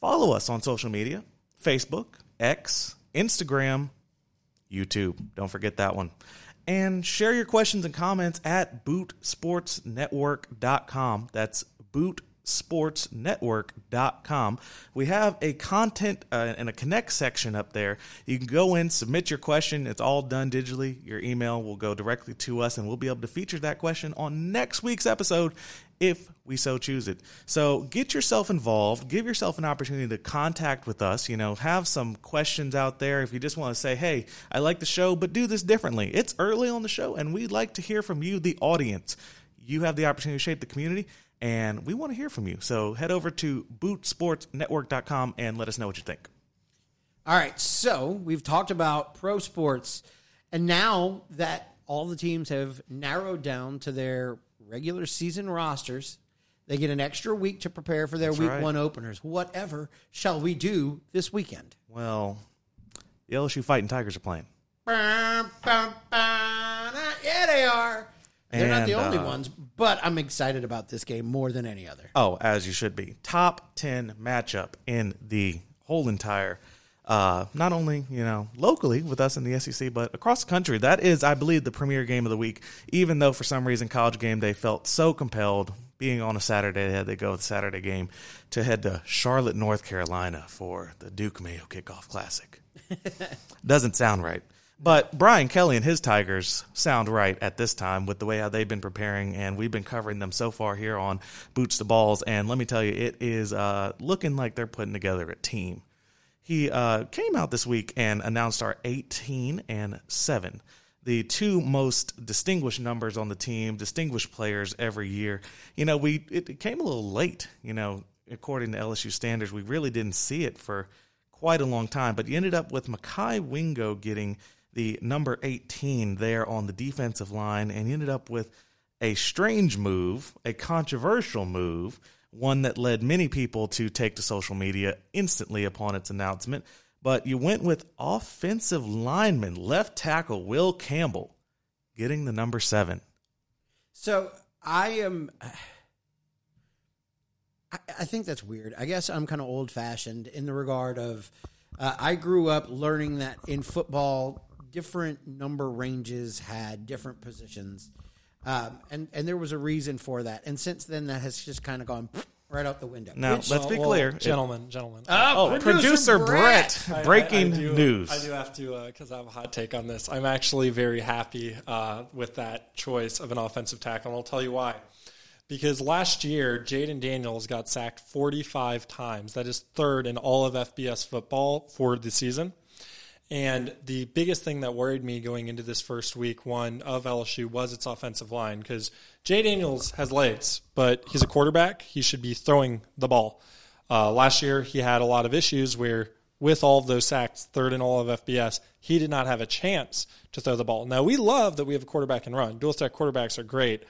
Follow us on social media, Facebook, X, Instagram, YouTube. Don't forget that one. And share your questions and comments at boot sports network dot com. That's boot sports network dot com. We have a content uh, and a connect section up there. You can go in, submit your question. It's all done digitally. Your email will go directly to us, and we'll be able to feature that question on next week's episode if we so choose it. So get yourself involved. Give yourself an opportunity to contact with us. You know, have some questions out there. If you just want to say, hey, I like the show, but do this differently. It's early on the show, and we'd like to hear from you, the audience. You have the opportunity to shape the community, and we want to hear from you. So head over to boot sports network dot com and let us know what you think. All right, so we've talked about pro sports, and now that all the teams have narrowed down to their regular season rosters, they get an extra week to prepare for their That's week right. one openers. Whatever shall we do this weekend? Well, the L S U Fighting Tigers are playing. Yeah, they are. They're and, not the only uh, ones, but I'm excited about this game more than any other. Oh, as you should be. Top ten matchup in the whole entire, uh, not only, you know, locally with us in the S E C, but across the country. That is, I believe, the premier game of the week, even though for some reason College Game Day felt so compelled, being on a Saturday, they had to go with the Saturday game, to head to Charlotte, North Carolina for the Duke Mayo Kickoff Classic. Doesn't sound right. But Brian Kelly and his Tigers sound right at this time with the way how they've been preparing, and we've been covering them so far here on Boots to Balls. And let me tell you, it is uh, looking like they're putting together a team. He uh, came out this week and announced our eighteen and seven, the two most distinguished numbers on the team, distinguished players every year. You know, we it came a little late, you know, according to L S U standards. We really didn't see it for quite a long time, but you ended up with Mekhi Wingo getting the number eighteen there on the defensive line, and ended up with a strange move, a controversial move, one that led many people to take to social media instantly upon its announcement. But you went with offensive lineman, left tackle Will Campbell, getting the number seven. So I am... I think that's weird. I guess I'm kind of old-fashioned in the regard of uh, I grew up learning that in football, different number ranges had different positions. Um, and, and there was a reason for that. And since then, that has just kind of gone right out the window. Now, Which, let's be well, clear. Gentlemen, it, gentlemen. Oh, oh producer, producer Brett. Brett breaking I, I, I do, news. I do have to, because uh, I have a hot take on this. I'm actually very happy uh, with that choice of an offensive tackle, and I'll tell you why. Because last year, Jayden Daniels got sacked forty-five times. That is third in all of F B S football for the season. And the biggest thing that worried me going into this first week one of L S U was its offensive line, because Jay Daniels has legs, but he's a quarterback. He should be throwing the ball. Uh, last year, he had a lot of issues where, with all of those sacks, third in all of F B S, he did not have a chance to throw the ball. Now, we love that we have a quarterback and run. Dual threat quarterbacks are great,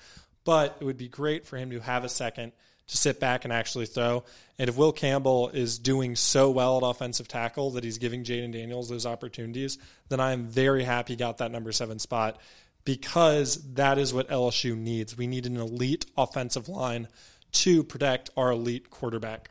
but it would be great for him to have a second to sit back and actually throw. And if Will Campbell is doing so well at offensive tackle that he's giving Jayden Daniels those opportunities, then I am very happy he got that number seven spot, because that is what L S U needs. We need an elite offensive line to protect our elite quarterback.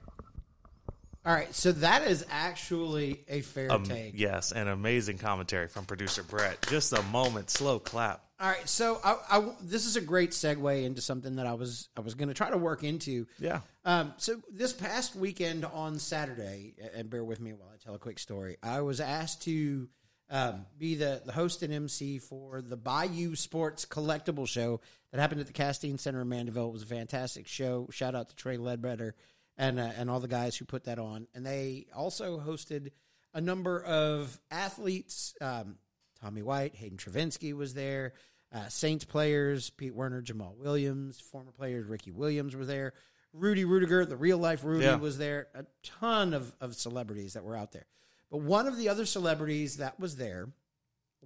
All right, so that is actually a fair um, take. Yes, and amazing commentary from producer Brett. Just a moment, slow clap. All right, so I, I, this is a great segue into something that I was I was going to try to work into. Yeah. Um, so this past weekend on Saturday, and bear with me while I tell a quick story, I was asked to um, be the, the host and M C for the Bayou Sports Collectible Show that happened at the Castine Center in Mandeville. It was a fantastic show. Shout out to Trey Ledbetter and uh, and all the guys who put that on. And they also hosted a number of athletes. Um, Tommy White, Hayden Travinsky was there. Uh, Saints players, Pete Werner, Jamal Williams, former players, Ricky Williams were there. Rudy Rudiger, the real-life Rudy, yeah. was there. A ton of, of celebrities that were out there. But one of the other celebrities that was there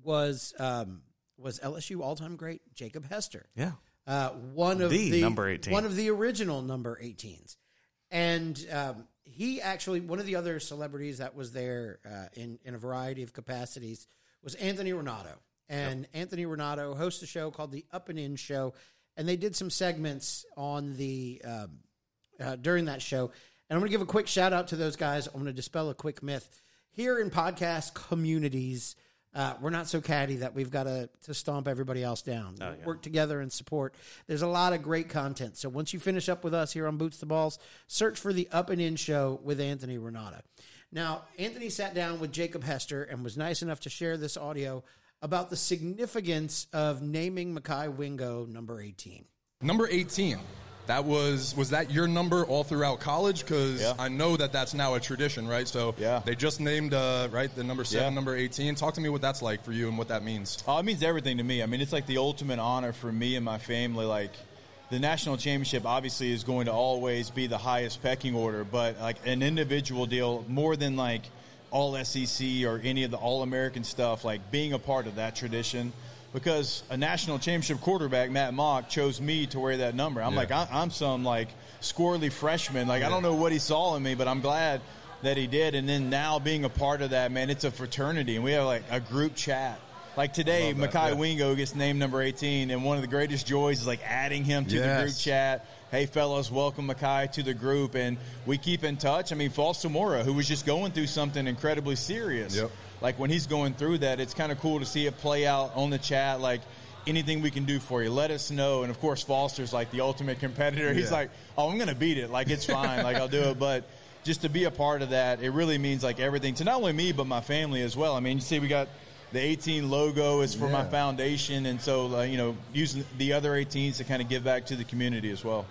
was um, was L S U all-time great Jacob Hester. Yeah, uh, one of the, the number eighteen, one of the original number eighteens, and um, he actually, one of the other celebrities that was there uh, in, in a variety of capacities was Anthony Renato. And yep. Anthony Renato hosts a show called The Up and In Show. And they did some segments on the um, uh, during that show. And I'm going to give a quick shout out to those guys. I'm going to dispel a quick myth. Here in podcast communities, uh, we're not so catty that we've got to, to stomp everybody else down. Oh, yeah. Work together and support. There's a lot of great content. So once you finish up with us here on Boots the Balls, search for The Up and In Show with Anthony Renato. Now, Anthony sat down with Jacob Hester and was nice enough to share this audio about the significance of naming Mekhi Wingo number eighteen. Number eighteen. That was, was that your number all throughout college? Because yeah. I know that that's now a tradition, right? So yeah. they just named, uh, right, the number seven, yeah. number eighteen. Talk to me what that's like for you and what that means. Oh, it means everything to me. I mean, it's like the ultimate honor for me and my family. Like, the national championship obviously is going to always be the highest pecking order, but like an individual deal more than like all S E C or any of the All-American stuff, like being a part of that tradition. Because a national championship quarterback, Matt Mock, chose me to wear that number. I'm yeah. like, I, I'm some, like, squirrely freshman. Like, yeah. I don't know what he saw in me, but I'm glad that he did. And then now being a part of that, man, it's a fraternity. And we have, like, a group chat. Like, today, Mekhi yeah. Wingo gets named number eighteen, and one of the greatest joys is, like, adding him to yes. the group chat. Hey, fellas, welcome Mekhi to the group. And we keep in touch. I mean, Foster Moreau, who was just going through something incredibly serious. Yep. Like, when he's going through that, it's kind of cool to see it play out on the chat. Like, anything we can do for you, let us know. And, of course, Foster's, like, the ultimate competitor. Yeah. He's like, oh, I'm going to beat it. Like, it's fine. Like, I'll do it. But just to be a part of that, it really means, like, everything to not only me but my family as well. I mean, you see we got the eighteen logo is for yeah. my foundation. And so, uh, you know, using the other eighteens to kind of give back to the community as well.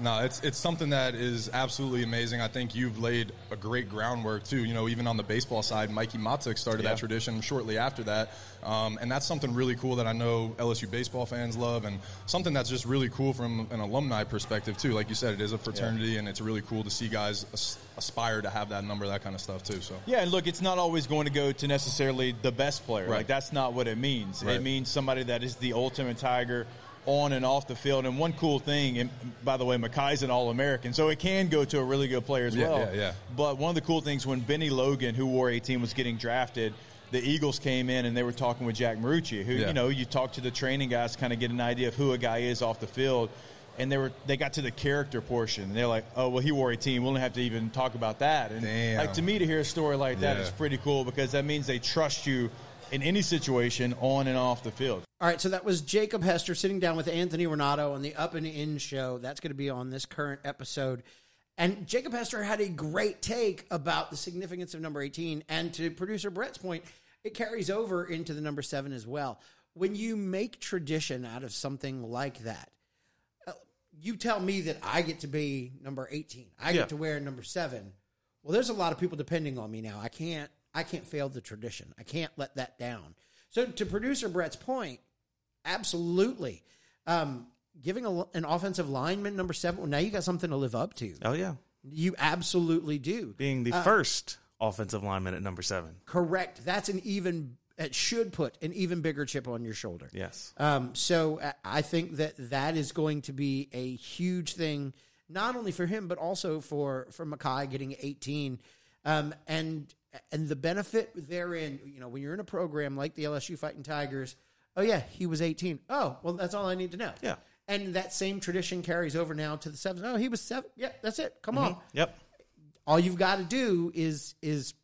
No, it's it's something that is absolutely amazing. I think you've laid a great groundwork, too. You know, even on the baseball side, Mikey Motzik started yeah. that tradition shortly after that. Um, and that's something really cool that I know L S U baseball fans love, and something that's just really cool from an alumni perspective, too. Like you said, it is a fraternity, yeah. and it's really cool to see guys as- aspire to have that number, that kind of stuff, too. So yeah, and look, it's not always going to go to necessarily the best player. Right. Like, that's not what it means. Right. It means somebody that is the ultimate Tiger on and off the field. And one cool thing, and by the way, Mekhi's an All-American, so it can go to a really good player as yeah, well. Yeah, yeah. But one of the cool things, when Benny Logan, who wore eighteen, was getting drafted, the Eagles came in and they were talking with Jack Marucci, who, yeah. you know, you talk to the training guys, kind of get an idea of who a guy is off the field. And they were they got to the character portion. And they're like, oh, well, he wore eighteen. We'll don't have to even talk about that. And Damn. like, to me, to hear a story like that yeah. is pretty cool, because that means they trust you in any situation on and off the field. All right, so that was Jacob Hester sitting down with Anthony Renato on the Up and In Show. That's going to be on this current episode. And Jacob Hester had a great take about the significance of number eighteen. And to producer Brett's point, it carries over into the number seven as well. When you make tradition out of something like that, you tell me that I get to be number eighteen. I yeah. get to wear number seven. Well, there's a lot of people depending on me now. I can't I can't fail the tradition. I can't let that down. So to producer Brett's point, absolutely. Um, giving a, an offensive lineman number seven, well, now you got something to live up to. Oh, yeah. You absolutely do. Being the uh, first offensive lineman at number seven. Correct. That's an even, it should put an even bigger chip on your shoulder. Yes. Um, so I think that that is going to be a huge thing, not only for him, but also for, for Mekhi getting eighteen. Um, and, And the benefit therein, you know, when you're in a program like the L S U Fighting Tigers, oh, yeah, he was eighteen. Oh, well, that's all I need to know. Yeah. And that same tradition carries over now to the sevens. Oh, he was seven. Yeah, that's it. Come mm-hmm. on. Yep. All you've got to do is is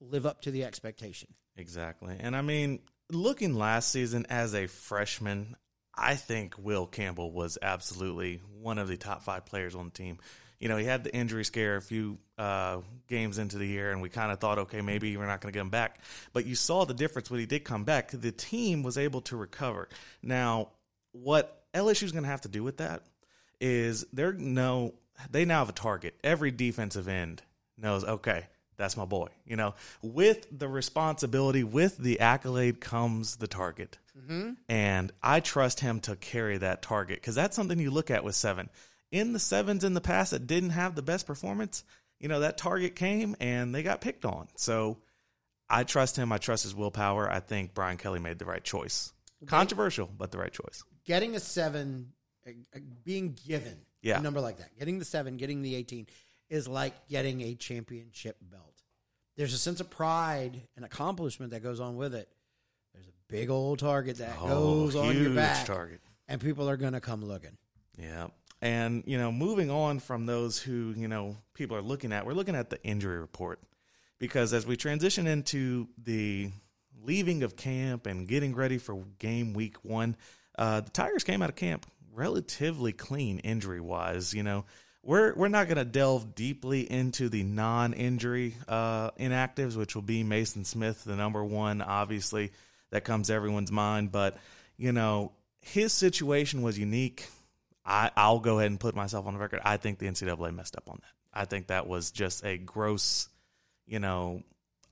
live up to the expectation. Exactly. And, I mean, looking last season as a freshman, I think Will Campbell was absolutely one of the top five players on the team. You know, he had the injury scare a few uh, games into the year, and we kind of thought, okay, maybe we're not going to get him back. But you saw the difference when he did come back. The team was able to recover. Now, what L S U is going to have to do with that is they're no, they now have a target. Every defensive end knows, okay, that's my boy. You know, with the responsibility, with the accolade comes the target. Mm-hmm. And I trust him to carry that target, because that's something you look at with seven. In the sevens in the past that didn't have the best performance, you know, that target came and they got picked on. So I trust him. I trust his willpower. I think Brian Kelly made the right choice. Controversial, but the right choice. Getting a seven, being given yeah. a number like that, getting the seven, getting the eighteen is like getting a championship belt. There's a sense of pride and accomplishment that goes on with it. There's a big old target that oh, goes on your back, target. And people are going to come looking. Yeah. And, you know, moving on from those who, you know, people are looking at, we're looking at the injury report, because as we transition into the leaving of camp and getting ready for game week one, uh, the Tigers came out of camp relatively clean injury-wise. You know, we're we're not going to delve deeply into the non-injury uh, inactives, which will be Mason Smith, the number one, obviously, that comes to everyone's mind. But, you know, his situation was unique. I, I'll go ahead and put myself on the record. I think the N C double A messed up on that. I think that was just a gross, you know,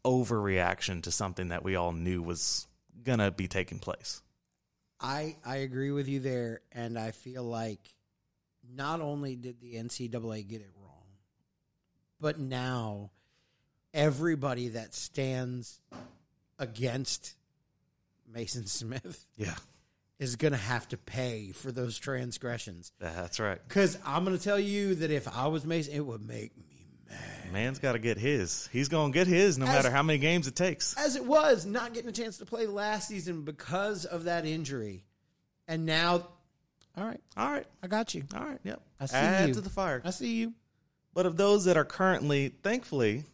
overreaction to something that we all knew was going to be taking place. I, I agree with you there, and I feel like not only did the N C double A get it wrong, but now everybody that stands against Mason Smith, yeah, is going to have to pay for those transgressions. That's right. Because I'm going to tell you that if I was Mason, it would make me mad. Man's got to get his. He's going to get his no as, matter how many games it takes. As it was, not getting a chance to play last season because of that injury. And now, all right. All right. I got you. All right. Yep. I see Add you. to the fire. I see you. But of those that are currently, thankfully,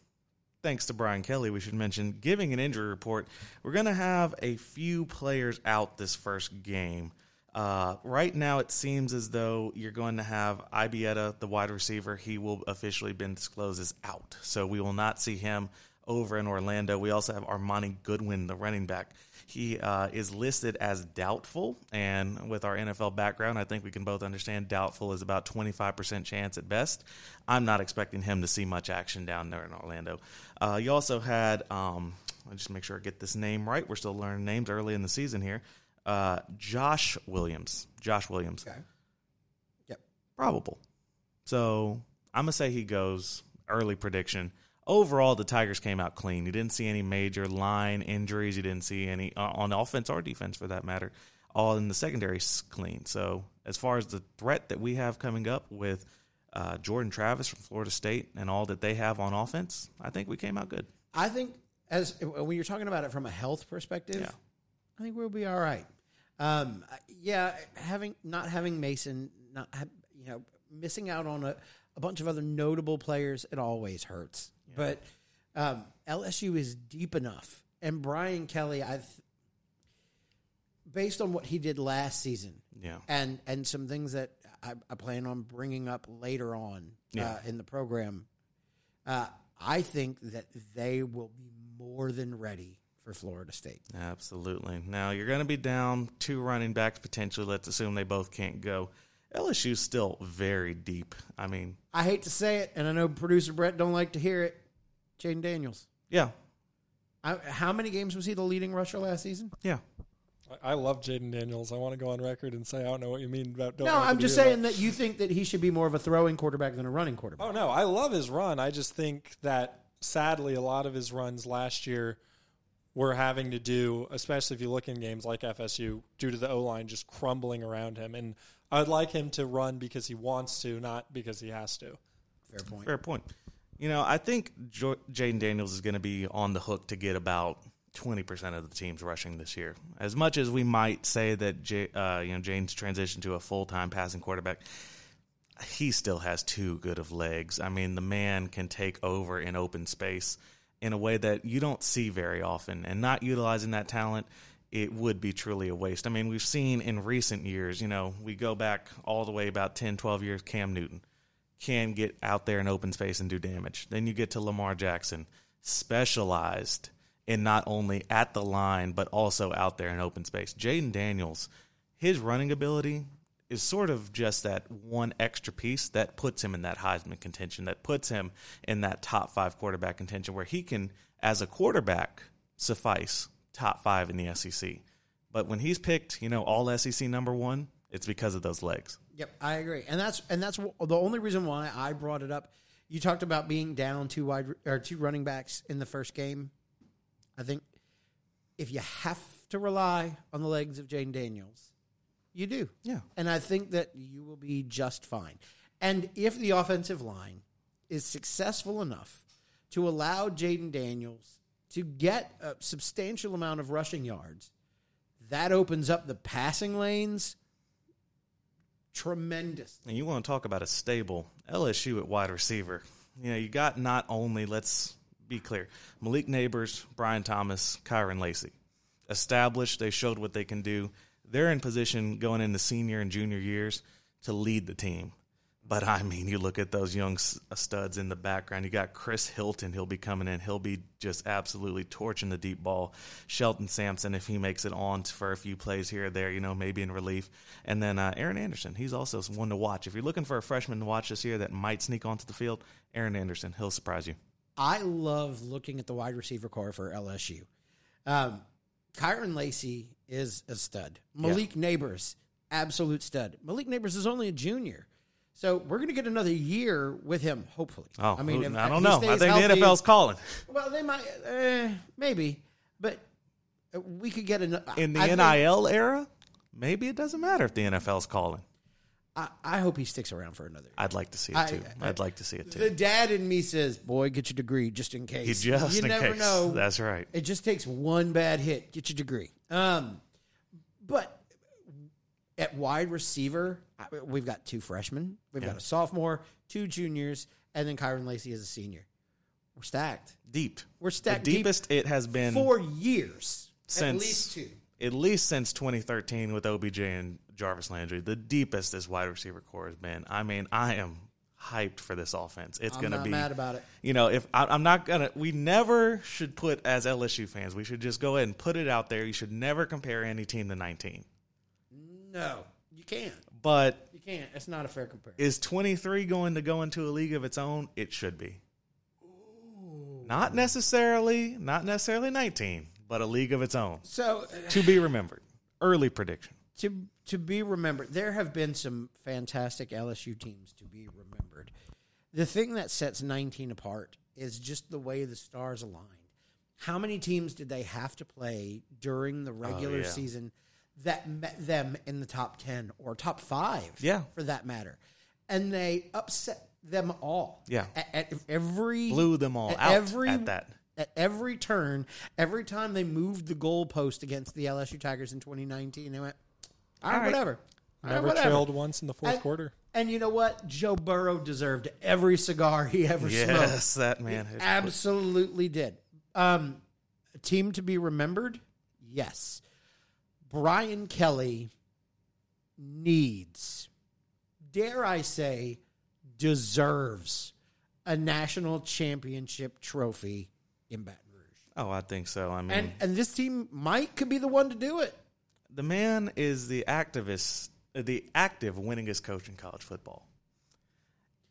thanks to Brian Kelly, we should mention, giving an injury report, we're going to have a few players out this first game. Uh, right now, it seems as though you're going to have Ibieta, the wide receiver. He will officially been disclosed as out, so we will not see him over in Orlando. We also have Armani Goodwin, the running back. He uh, is listed as doubtful, and with our N F L background, I think we can both understand doubtful is about twenty-five percent chance at best. I'm not expecting him to see much action down there in Orlando. Uh, you also had, um, I'll just make sure I get this name right. We're still learning names early in the season here. Uh, Josh Williams. Josh Williams. Okay. Yep. Probable. So I'm going to say he goes. Early prediction. Overall, the Tigers came out clean. You didn't see any major line injuries. You didn't see any uh, on offense or defense, for that matter. All in the secondary clean. So as far as the threat that we have coming up with uh, Jordan Travis from Florida State and all that they have on offense, I think we came out good. I think as when you're talking about it from a health perspective, yeah. I think we'll be all right. Um, yeah, having not having Mason, not you know, missing out on a, a bunch of other notable players, it always hurts. But um, L S U is deep enough. And Brian Kelly, I, based on what he did last season, yeah. and, and some things that I, I plan on bringing up later on yeah. uh, in the program, uh, I think that they will be more than ready for Florida State. Absolutely. Now, you're going to be down two running backs potentially. Let's assume they both can't go. L S U's still very deep. I mean, I hate to say it, and I know producer Brett don't like to hear it. Jayden Daniels. Yeah. I, how many games was he the leading rusher last season? Yeah. I, I love Jayden Daniels. I want to go on record and say I don't know what you mean about. Don't no, I'm just saying that. that you think that he should be more of a throwing quarterback than a running quarterback. Oh no, I love his run. I just think that sadly, a lot of his runs last year were having to do, especially if you look in games like F S U, due to the O line just crumbling around him. And I'd like him to run because he wants to, not because he has to. Fair point. Fair point. You know, I think jo- Jayden Daniels is going to be on the hook to get about twenty percent of the team's rushing this year. As much as we might say that Jay, uh, you know, Jayden's transitioned to a full-time passing quarterback, he still has too good of legs. I mean, the man can take over in open space in a way that you don't see very often, and not utilizing that talent, it would be truly a waste. I mean, we've seen in recent years, you know, we go back all the way about ten, twelve years, Cam Newton can get out there in open space and do damage. Then you get to Lamar Jackson, specialized in not only at the line, but also out there in open space. Jayden Daniels, his running ability is sort of just that one extra piece that puts him in that Heisman contention, that puts him in that top five quarterback contention where he can, as a quarterback, suffice top five in the S E C. But when he's picked, you know, all S E C number one, it's because of those legs. Yep, I agree. And that's and that's the only reason why I brought it up. You talked about being down two wide or two running backs in the first game. I think if you have to rely on the legs of Jayden Daniels, you do. Yeah. And I think that you will be just fine. And if the offensive line is successful enough to allow Jayden Daniels to get a substantial amount of rushing yards, that opens up the passing lanes tremendous. And you want to talk about a stable L S U at wide receiver. You know, you got not only, let's be clear, Malik Nabers, Brian Thomas, Kyren Lacy. Established, they showed what they can do. They're in position going into senior and junior years to lead the team. But, I mean, you look at those young studs in the background. You got Chris Hilton. He'll be coming in. He'll be just absolutely torching the deep ball. Shelton Sampson, if he makes it on for a few plays here or there, you know, maybe in relief. And then uh, Aaron Anderson, he's also one to watch. If you're looking for a freshman to watch this year that might sneak onto the field, Aaron Anderson, he'll surprise you. I love looking at the wide receiver core for L S U. Um, Kyren Lacy is a stud. Malik yeah. Nabers, absolute stud. Malik Nabers is only a junior. So we're going to get another year with him, hopefully. Oh, I mean, if, I don't know. I think healthy, the N F L's calling. Well, they might, eh, maybe, but we could get another. In the I N I L think, era, maybe it doesn't matter if the N F L's calling. I, I hope he sticks around for another year. I'd like to see it too. I, I, I'd like to see it too. The dad in me says, "Boy, get your degree just in case. You just you in never case. Know. That's right. It just takes one bad hit. Get your degree." Um, but. At wide receiver, we've got two freshmen. We've yeah. got a sophomore, two juniors, and then Kyren Lacy is a senior. We're stacked. Deep. We're stacked the deepest deep it has been. For years. Since, at least two. At least since twenty thirteen with O B J and Jarvis Landry. The deepest this wide receiver core has been. I mean, I am hyped for this offense. It's going to be. I'm not mad about it. You know, if I, I'm not going to. We never should put, as L S U fans, we should just go ahead and put it out there. You should never compare any team to nineteen. No, you can't. But you can't. It's not a fair comparison. Is twenty-three going to go into a league of its own? It should be. Ooh. Not necessarily, not necessarily nineteen, but a league of its own. So to be remembered. Early prediction. To to be remembered. There have been some fantastic L S U teams to be remembered. The thing that sets nineteen apart is just the way the stars aligned. How many teams did they have to play during the regular oh, yeah. season? That met them in the top ten or top five, yeah. for that matter. And they upset them all. Yeah. At, at every, Blew them all at out every, at that. At every turn, every time they moved the goalpost against the L S U Tigers in twenty nineteen, they went, all right, all right. whatever. Never all right, whatever. Trailed once in the fourth and, quarter. And you know what? Joe Burrow deserved every cigar he ever yes, smoked. Yes, that man. He absolutely did. Um, a team to be remembered? Yes. Brian Kelly needs, dare I say, deserves a national championship trophy in Baton Rouge. Oh, I think so. I mean, and, and this team might could be the one to do it. The man is the activist, the active winningest coach in college football.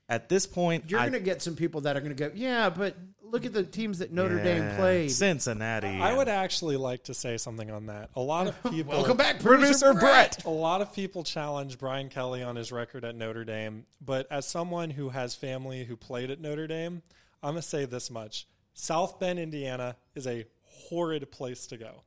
At this point, you're going to get some people that are going to go, yeah, but look at the teams that Notre yeah, Dame played. Cincinnati. I, I would actually like to say something on that. A lot of people. Welcome back, Producer, Producer Brett. Brett. A lot of people challenge Brian Kelly on his record at Notre Dame. But as someone who has family who played at Notre Dame, I'm going to say this much. South Bend, Indiana is a horrid place to go.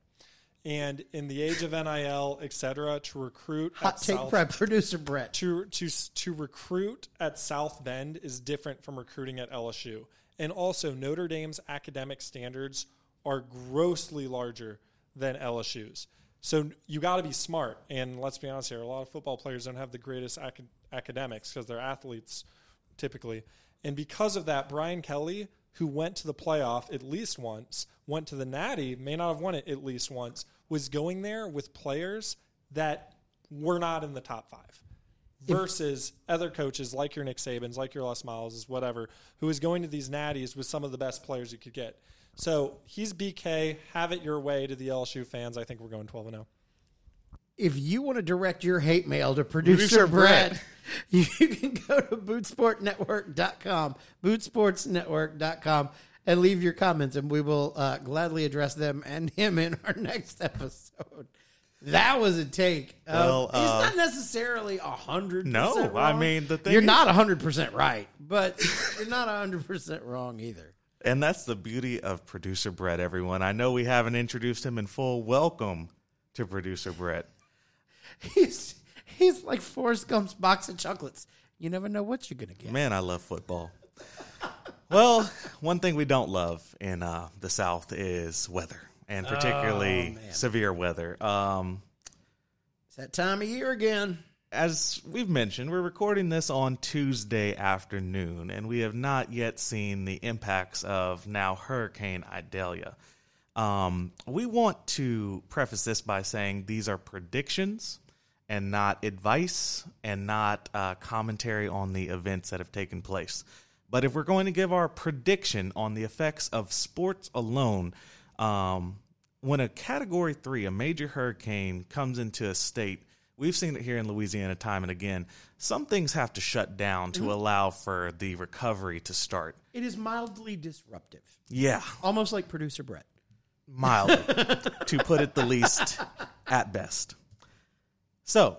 And in the age of N I L, et cetera, to recruit Hot at take South, prep, Producer Brett. To, to, to recruit at South Bend is different from recruiting at L S U. And also, Notre Dame's academic standards are grossly larger than L S U's. So you got to be smart. And let's be honest here, a lot of football players don't have the greatest ac- academics because they're athletes typically. And because of that, Brian Kelly, who went to the playoff at least once, went to the Natty, may not have won it at least once, was going there with players that were not in the top five versus if, other coaches like your Nick Sabans, like your Les Miles, whatever, who was going to these Natties with some of the best players you could get. So he's B K. Have it your way to the L S U fans. I think we're going twelve and oh. If you want to direct your hate mail to Producer, Producer Brett, Brett, you can go to boot sport network dot com, boot sports network dot com, and leave your comments, and we will uh, gladly address them and him in our next episode. That was a take. Um, well, uh, he's not necessarily one hundred percent no, wrong. I mean, the thing You're is, not one hundred percent right, but you're not one hundred percent wrong either. And that's the beauty of Producer Brett, everyone. I know we haven't introduced him in full. Welcome to Producer Brett. He's he's like Forrest Gump's box of chocolates. You never know what you're going to get. Man, I love football. Well, one thing we don't love in uh, the South is weather, and particularly oh, severe weather. Um, it's that time of year again. As we've mentioned, we're recording this on Tuesday afternoon, and we have not yet seen the impacts of now Hurricane Idalia. Um, we want to preface this by saying these are predictions and not advice and not uh, commentary on the events that have taken place. But if we're going to give our prediction on the effects of sports alone, um, when a Category three, a major hurricane, comes into a state, we've seen it here in Louisiana time and again, some things have to shut down to mm-hmm. allow for the recovery to start. It is mildly disruptive. Yeah. Almost like Producer Brett. Mildly, to put it the least, at best. So,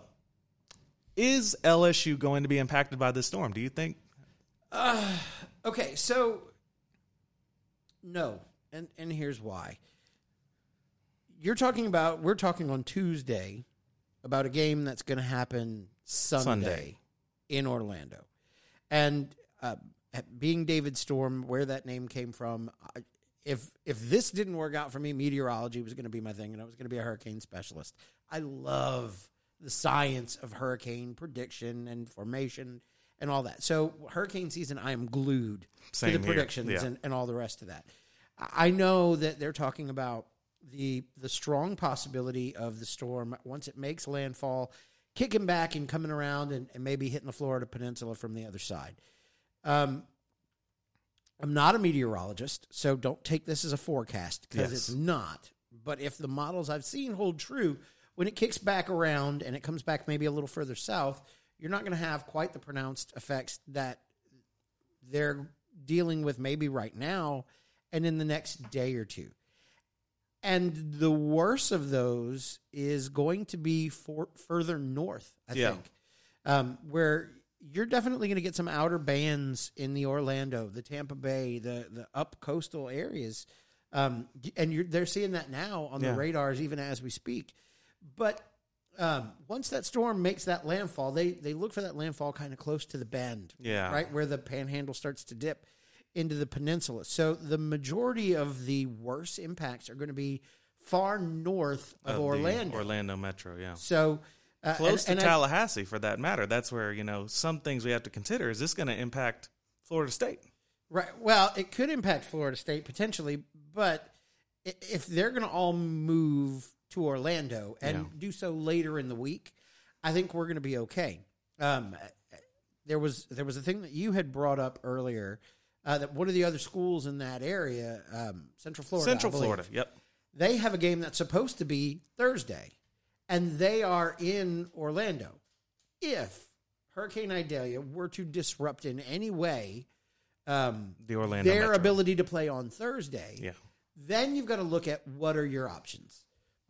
is L S U going to be impacted by this storm, do you think? Uh, okay, so no, and and here's why. You're talking about we're talking on Tuesday about a game that's going to happen Sunday, Sunday in Orlando, and uh, being David Storm, where that name came from. I, if if this didn't work out for me, meteorology was going to be my thing, and I was going to be a hurricane specialist. I love the science of hurricane prediction and formation. And all that. So hurricane season, I am glued Same to the predictions yeah. and, and all the rest of that. I know that they're talking about the the strong possibility of the storm, once it makes landfall, kicking back and coming around and, and maybe hitting the Florida Peninsula from the other side. Um, I'm not a meteorologist, so don't take this as a forecast, because yes. it's not. But if the models I've seen hold true, when it kicks back around and it comes back maybe a little further south, you're not going to have quite the pronounced effects that they're dealing with maybe right now and in the next day or two. And the worst of those is going to be for further north, I yeah. think, um, where you're definitely going to get some outer bands in the Orlando, the Tampa Bay, the the up coastal areas. Um, and you're, they're seeing that now on yeah. the radars, even as we speak. But Um, once that storm makes that landfall, they, they look for that landfall kind of close to the bend, yeah. right, where the panhandle starts to dip into the peninsula. So the majority of the worst impacts are going to be far north of, of Orlando. Orlando Metro, yeah. So uh, Close and, to and Tallahassee, I, for that matter. That's where, you know, some things we have to consider. Is this going to impact Florida State? Right. Well, it could impact Florida State potentially, but if they're going to all move to Orlando and yeah. do so later in the week, I think we're going to be okay. Um, there was there was a thing that you had brought up earlier, uh, that one of the other schools in that area, um, Central Florida. Central Florida, yep. They have a game that's supposed to be Thursday, and they are in Orlando. If Hurricane Idalia were to disrupt in any way um, the Orlando their Metro. ability to play on Thursday, yeah. then you've got to look at what are your options.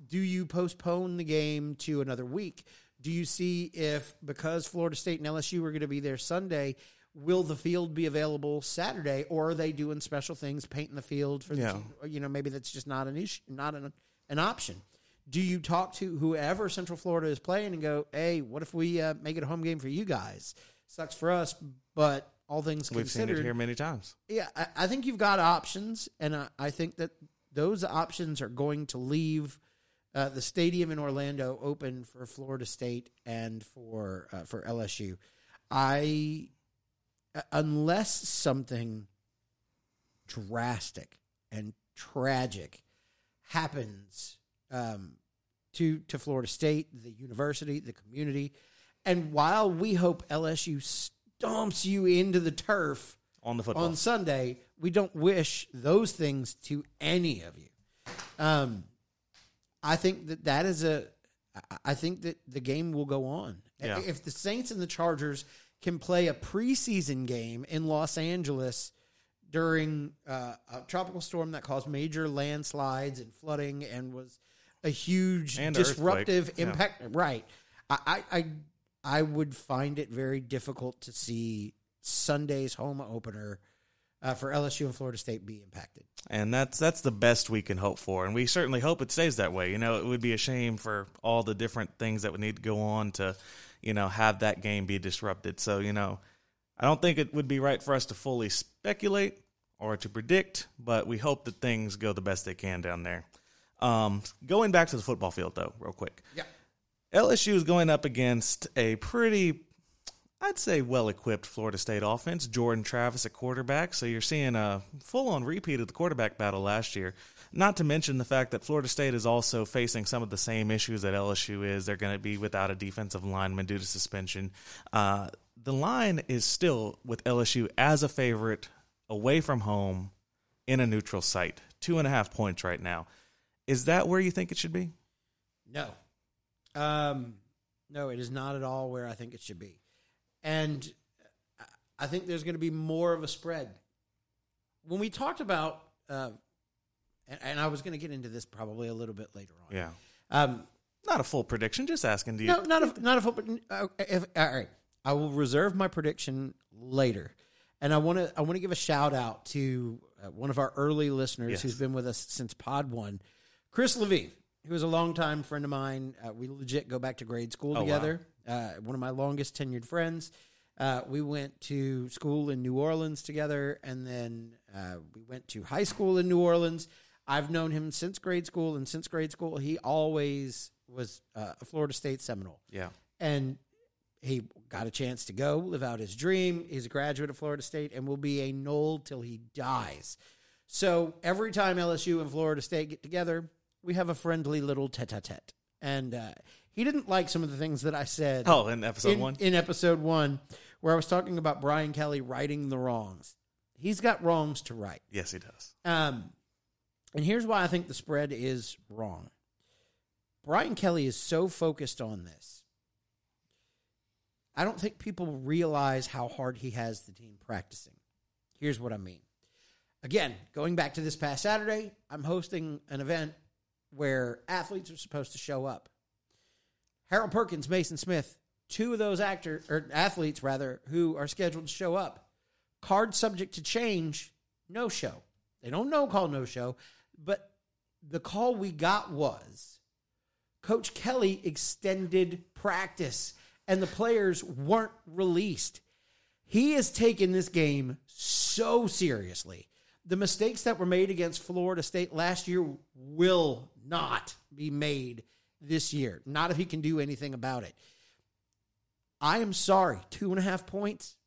Do you postpone the game to another week? Do you see if, because Florida State and L S U are going to be there Sunday, will the field be available Saturday, or are they doing special things, painting the field for yeah. the, you know, maybe that's just not an issue, not an, an option. Do you talk to whoever Central Florida is playing and go, hey, what if we uh, make it a home game for you guys? Sucks for us, but all things We've considered. We've seen it here many times. Yeah, I, I think you've got options, and I, I think that those options are going to leave Uh, the stadium in Orlando open for Florida State and for uh, for L S U. I unless something drastic and tragic happens um, to to Florida State, the university, the community, and while we hope L S U stomps you into the turf on the football on Sunday, we don't wish those things to any of you. Um, I think that that is a – I think that the game will go on. Yeah. If the Saints and the Chargers can play a preseason game in Los Angeles during uh, a tropical storm that caused major landslides and flooding and was a huge and disruptive earthquake. impact. Yeah. Right. I, I, I would find it very difficult to see Sunday's home opener Uh, for L S U and Florida State be impacted. And that's that's the best we can hope for, and we certainly hope it stays that way. You know, it would be a shame for all the different things that would need to go on to, you know, have that game be disrupted. So, you know, I don't think it would be right for us to fully speculate, or to predict, but we hope that things go the best they can down there. Um, going back to the football field, though, real quick. Yeah. L S U is going up against a pretty, I'd say, well-equipped Florida State offense. Jordan Travis at quarterback, so you're seeing a full-on repeat of the quarterback battle last year. Not to mention the fact that Florida State is also facing some of the same issues that L S U is. They're going to be without a defensive lineman due to suspension. Uh, the line is still with L S U as a favorite away from home in a neutral site. Two and a half points right now. Is that where you think it should be? No. Um, no, it is not at all where I think it should be. And I think there's going to be more of a spread. When we talked about uh, – and I was going to get into this probably a little bit later on. Yeah. Um, not a full prediction, just asking. Do you? No, not a, not a full uh, if, all right. I will reserve my prediction later. And I want to I want to give a shout out to uh, one of our early listeners yes. who's been with us since pod one, Chris Levine, who is a longtime friend of mine. Uh, we legit go back to grade school oh, together. Wow. Uh, one of my longest tenured friends. Uh, we went to school in New Orleans together, and then uh, we went to high school in New Orleans. I've known him since grade school, and since grade school, he always was uh, a Florida State Seminole. Yeah. And he got a chance to go live out his dream. He's a graduate of Florida State and will be a Nole till he dies. So every time L S U and Florida State get together, we have a friendly little tete-a-tete. And uh, he didn't like some of the things that I said. Oh, in episode in, one? In episode one, where I was talking about Brian Kelly righting the wrongs. He's got wrongs to right. Yes, he does. Um. And here's why I think the spread is wrong. Brian Kelly is so focused on this. I don't think people realize how hard he has the team practicing. Here's what I mean. Again, going back to this past Saturday, I'm hosting an event where athletes are supposed to show up. Harold Perkins, Mason Smith, two of those actors or athletes rather who are scheduled to show up. Card subject to change, no show. They don't know call no show. But the call we got was Coach Kelly extended practice, and the players weren't released. He has taken this game so seriously. The mistakes that were made against Florida State last year will not be made this year. Not if he can do anything about it. I am sorry. Two and a half points,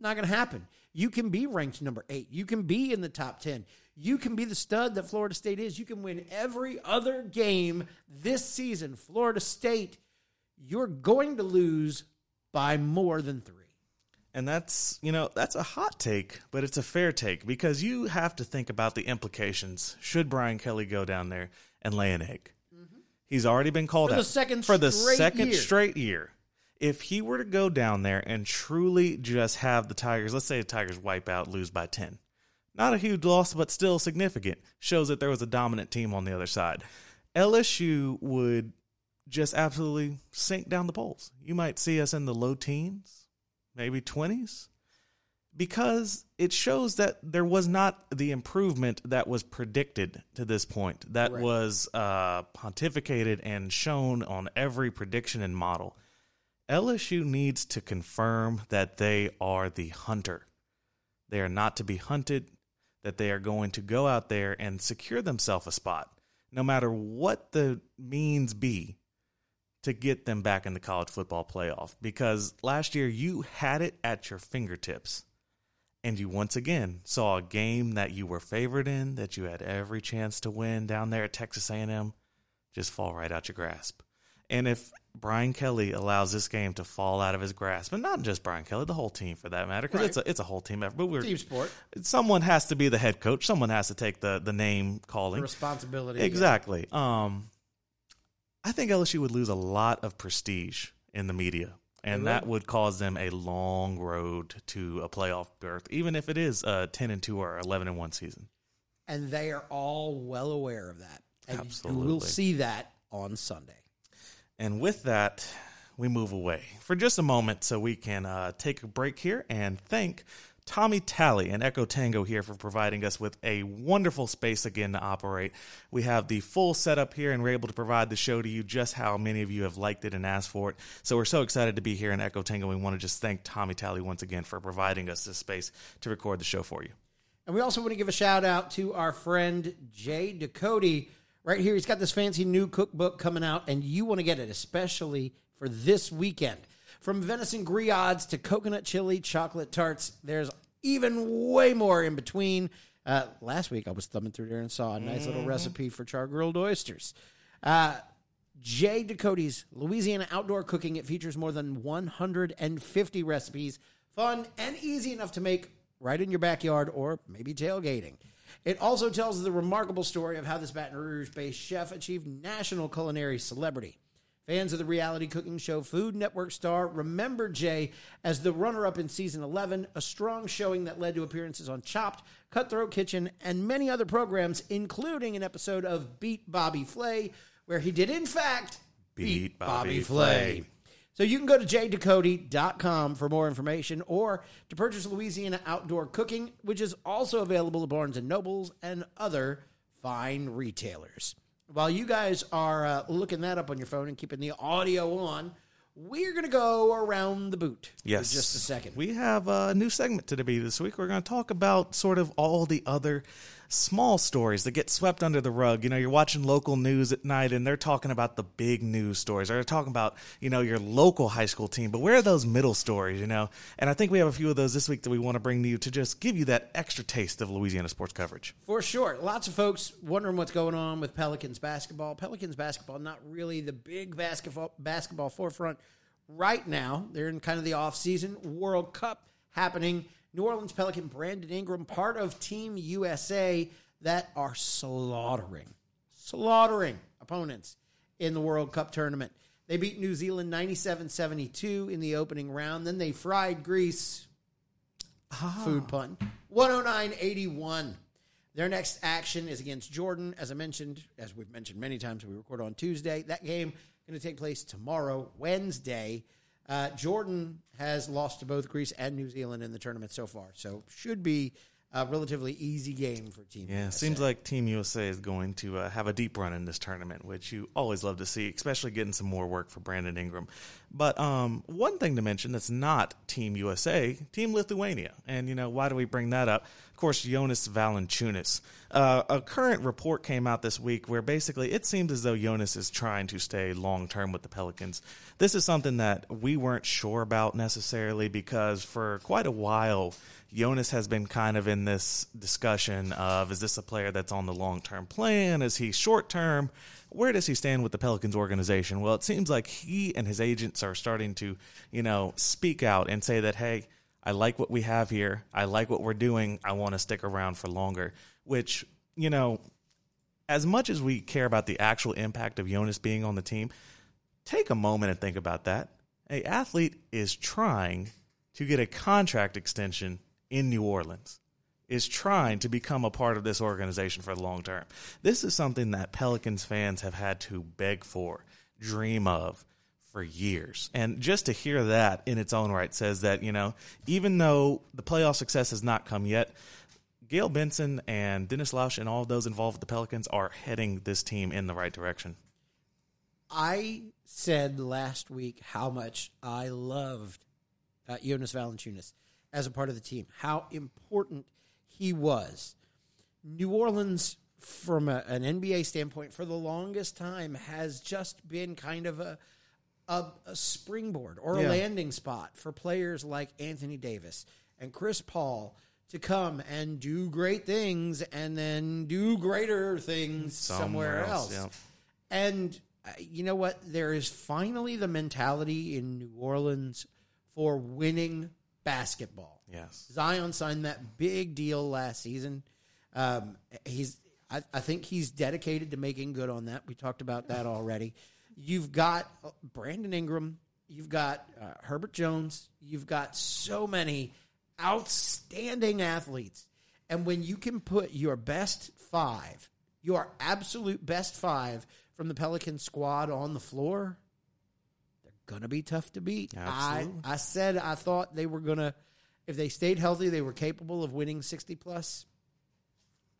not going to happen. You can be ranked number eight. You can be in the top ten. You can be the stud that Florida State is. You can win every other game this season. Florida State, you're going to lose by more than three. And that's, you know, that's a hot take, but it's a fair take because you have to think about the implications should Brian Kelly go down there and lay an egg. Mm-hmm. He's already been called out for the second straight year. If he were to go down there and truly just have the Tigers, let's say the Tigers wipe out, lose by ten. Not a huge loss, but still significant. Shows that there was a dominant team on the other side. L S U would just absolutely sink down the polls. You might see us in the low teens, maybe twenties, because it shows that there was not the improvement that was predicted to this point. That right. was uh, pontificated and shown on every prediction and model. L S U needs to confirm that they are the hunter. They are not to be hunted, that they are going to go out there and secure themselves a spot, no matter what the means be, to get them back in the college football playoff. Because last year you had it at your fingertips, and you once again saw a game that you were favored in, that you had every chance to win down there at Texas A and M, just fall right out your grasp. And if Brian Kelly allows this game to fall out of his grasp, and not just Brian Kelly, the whole team for that matter, because right. it's a it's a whole team effort. But we're team sport. Someone has to be the head coach. Someone has to take the the name calling the responsibility. Exactly. Yeah. Um, I think L S U would lose a lot of prestige in the media, and really? That would cause them a long road to a playoff berth, even if it is a ten and two or eleven and one season. And they are all well aware of that. And absolutely, you will see that on Sunday. And with that, we move away for just a moment so we can uh, take a break here and thank Tommy Talley and Echo Tango here for providing us with a wonderful space again to operate. We have the full setup here, and we're able to provide the show to you just how many of you have liked it and asked for it. So we're so excited to be here in Echo Tango. We want to just thank Tommy Talley once again for providing us this space to record the show for you. And we also want to give a shout out to our friend Jay Ducote. Right here, he's got this fancy new cookbook coming out, and you want to get it, especially for this weekend. From venison griots to coconut chili, chocolate tarts, there's even way more in between. Uh, last week, I was thumbing through there and saw a nice mm. little recipe for char-grilled oysters. Uh, Jay Ducote's Louisiana Outdoor Cooking. It features more than one hundred fifty recipes, fun and easy enough to make right in your backyard or maybe tailgating. It also tells the remarkable story of how this Baton Rouge-based chef achieved national culinary celebrity. Fans of the reality cooking show Food Network star remember Jay as the runner-up in season eleven, a strong showing that led to appearances on Chopped, Cutthroat Kitchen, and many other programs, including an episode of Beat Bobby Flay, where he did, in fact, beat, beat Bobby, Bobby Flay. Flay. So you can go to jay ducote dot com for more information or to purchase Louisiana Outdoor Cooking, which is also available at Barnes and Nobles and other fine retailers. While you guys are uh, looking that up on your phone and keeping the audio on, we're going to go around the boot yes. for just a second. We have a new segment to be this week. We're going to talk about sort of all the other small stories that get swept under the rug. You know, you're watching local news at night and they're talking about the big news stories. They're talking about, you know, your local high school team, but where are those middle stories, you know? And I think we have a few of those this week that we want to bring to you to just give you that extra taste of Louisiana sports coverage. For sure. Lots of folks wondering what's going on with Pelicans basketball. Pelicans basketball, not really the big basketball basketball forefront right now. They're in kind of the off-season. World Cup happening. New Orleans Pelican Brandon Ingram, part of Team U S A, that are slaughtering, slaughtering opponents in the World Cup tournament. They beat New Zealand ninety-seven seventy-two in the opening round. Then they fried Greece, ah. food pun, one oh nine eighty-one. Their next action is against Jordan. As I mentioned, as we've mentioned many times, we record on Tuesday. That game is going to take place tomorrow, Wednesday. Uh, Jordan has lost to both Greece and New Zealand in the tournament so far, so should be a relatively easy game for Team yeah, U S A. Yeah, seems like Team U S A is going to uh, have a deep run in this tournament, which you always love to see, especially getting some more work for Brandon Ingram. But um, one thing to mention that's not Team U S A, Team Lithuania. And, you know, why do we bring that up? Of course, Jonas Valančiūnas. Uh, a current report came out this week where basically it seems as though Jonas is trying to stay long-term with the Pelicans. This is something that we weren't sure about necessarily because for quite a while, Jonas has been kind of in this discussion of, is this a player that's on the long-term plan? Is he short-term? Where does he stand with the Pelicans organization? Well, it seems like he and his agents are starting to, you know, speak out and say that, hey, I like what we have here. I like what we're doing. I want to stick around for longer, which, you know, as much as we care about the actual impact of Jonas being on the team, take a moment and think about that. An athlete is trying to get a contract extension in New Orleans, is trying to become a part of this organization for the long term. This is something that Pelicans fans have had to beg for, dream of for years. And just to hear that in its own right says that, you know, even though the playoff success has not come yet, Gail Benson and Dennis Lausch and all of those involved with the Pelicans are heading this team in the right direction. I said last week how much I loved uh, Jonas Valančiūnas as a part of the team, how important he was. New Orleans, from a, an N B A standpoint, for the longest time has just been kind of a a, a springboard or yeah. a landing spot for players like Anthony Davis and Chris Paul to come and do great things and then do greater things somewhere, somewhere else. else. Yeah. And uh, you know what? There is finally the mentality in New Orleans for winning basketball. Yes. Zion signed that big deal last season. Um, he's, I, I think he's dedicated to making good on that. We talked about that already. You've got Brandon Ingram. You've got uh, Herbert Jones. You've got so many outstanding athletes. And when you can put your best five, your absolute best five from the Pelican squad on the floor, going to be tough to beat. Absolutely. I, I said I thought they were going to, if they stayed healthy, they were capable of winning sixty plus.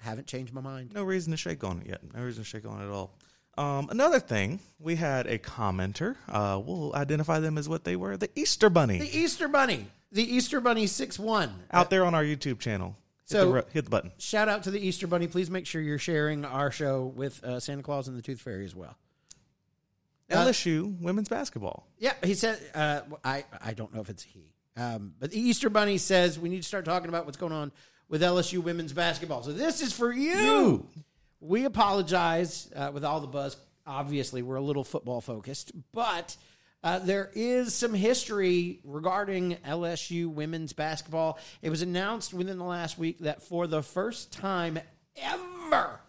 I haven't changed my mind. No reason to shake on it yet. No reason to shake on it at all. Um, another thing, we had a commenter. Uh, we'll identify them as what they were. The Easter Bunny. The Easter Bunny. The Easter Bunny six one. Out there on our YouTube channel. So hit the, hit the button. Shout out to the Easter Bunny. Please make sure you're sharing our show with uh, Santa Claus and the Tooth Fairy as well. L S U uh, women's basketball. Yeah, he said. Uh, I I don't know if it's he, um, but the Easter Bunny says we need to start talking about what's going on with L S U women's basketball. So this is for you. you. We apologize uh, with all the buzz. Obviously, we're a little football focused, but uh, there is some history regarding L S U women's basketball. It was announced within the last week that for the first time ever,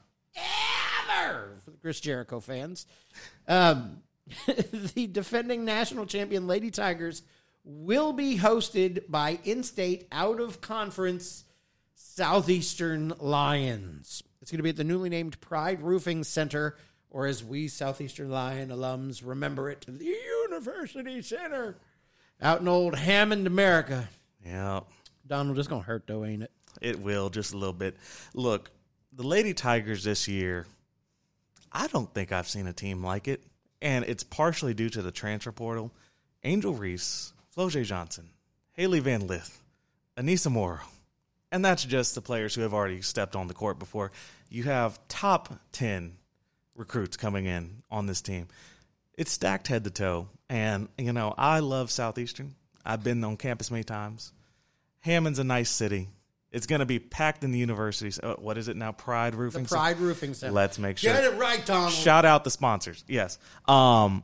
ever, for the Chris Jericho fans, um, the defending national champion Lady Tigers will be hosted by in-state, out-of-conference Southeastern Lions. It's going to be at the newly named Pride Roofing Center, or as we Southeastern Lion alums remember it, the University Center out in old Hammond, America. Yeah. Donald, it's going to hurt, though, ain't it? It will, just a little bit. Look, the Lady Tigers this year, I don't think I've seen a team like it, and it's partially due to the transfer portal. Angel Reese, Flojay Johnson, Haley Van Lith, Anissa Morrow, and that's just the players who have already stepped on the court before. You have top ten recruits coming in on this team. It's stacked head to toe. And, you know, I love Southeastern. I've been on campus many times. Hammond's a nice city. It's going to be packed in the universities. Oh, what is it now? Pride Roofing Center? Pride Roofing Center. Let's make sure. Get it right, Donald. Shout out the sponsors. Yes. Um,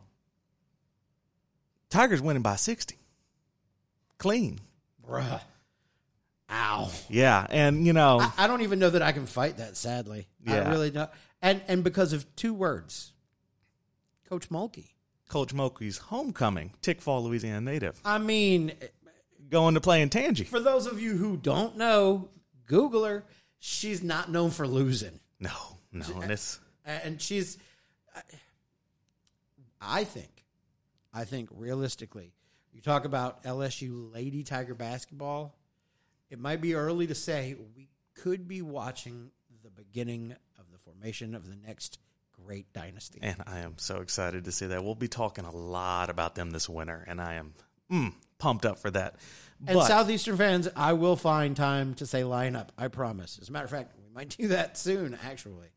Tigers winning by sixty. Clean. Bruh. Ow. Yeah, and, you know. I, I don't even know that I can fight that, sadly. Yeah. I really don't. And and because of two words, Coach Mulkey. Coach Mulkey's homecoming, Tick Fall, Louisiana native. I mean, going to play in Tangy. For those of you who don't know, Google her. She's not known for losing. No, no, she, and it's and she's. I think, I think realistically, you talk about L S U Lady Tiger basketball. It might be early to say we could be watching the beginning of the formation of the next great dynasty. And I am so excited to see that. We'll be talking a lot about them this winter, and I am mm, pumped up for that. But, and Southeastern fans, I will find time to say line up. I promise. As a matter of fact, we might do that soon, actually.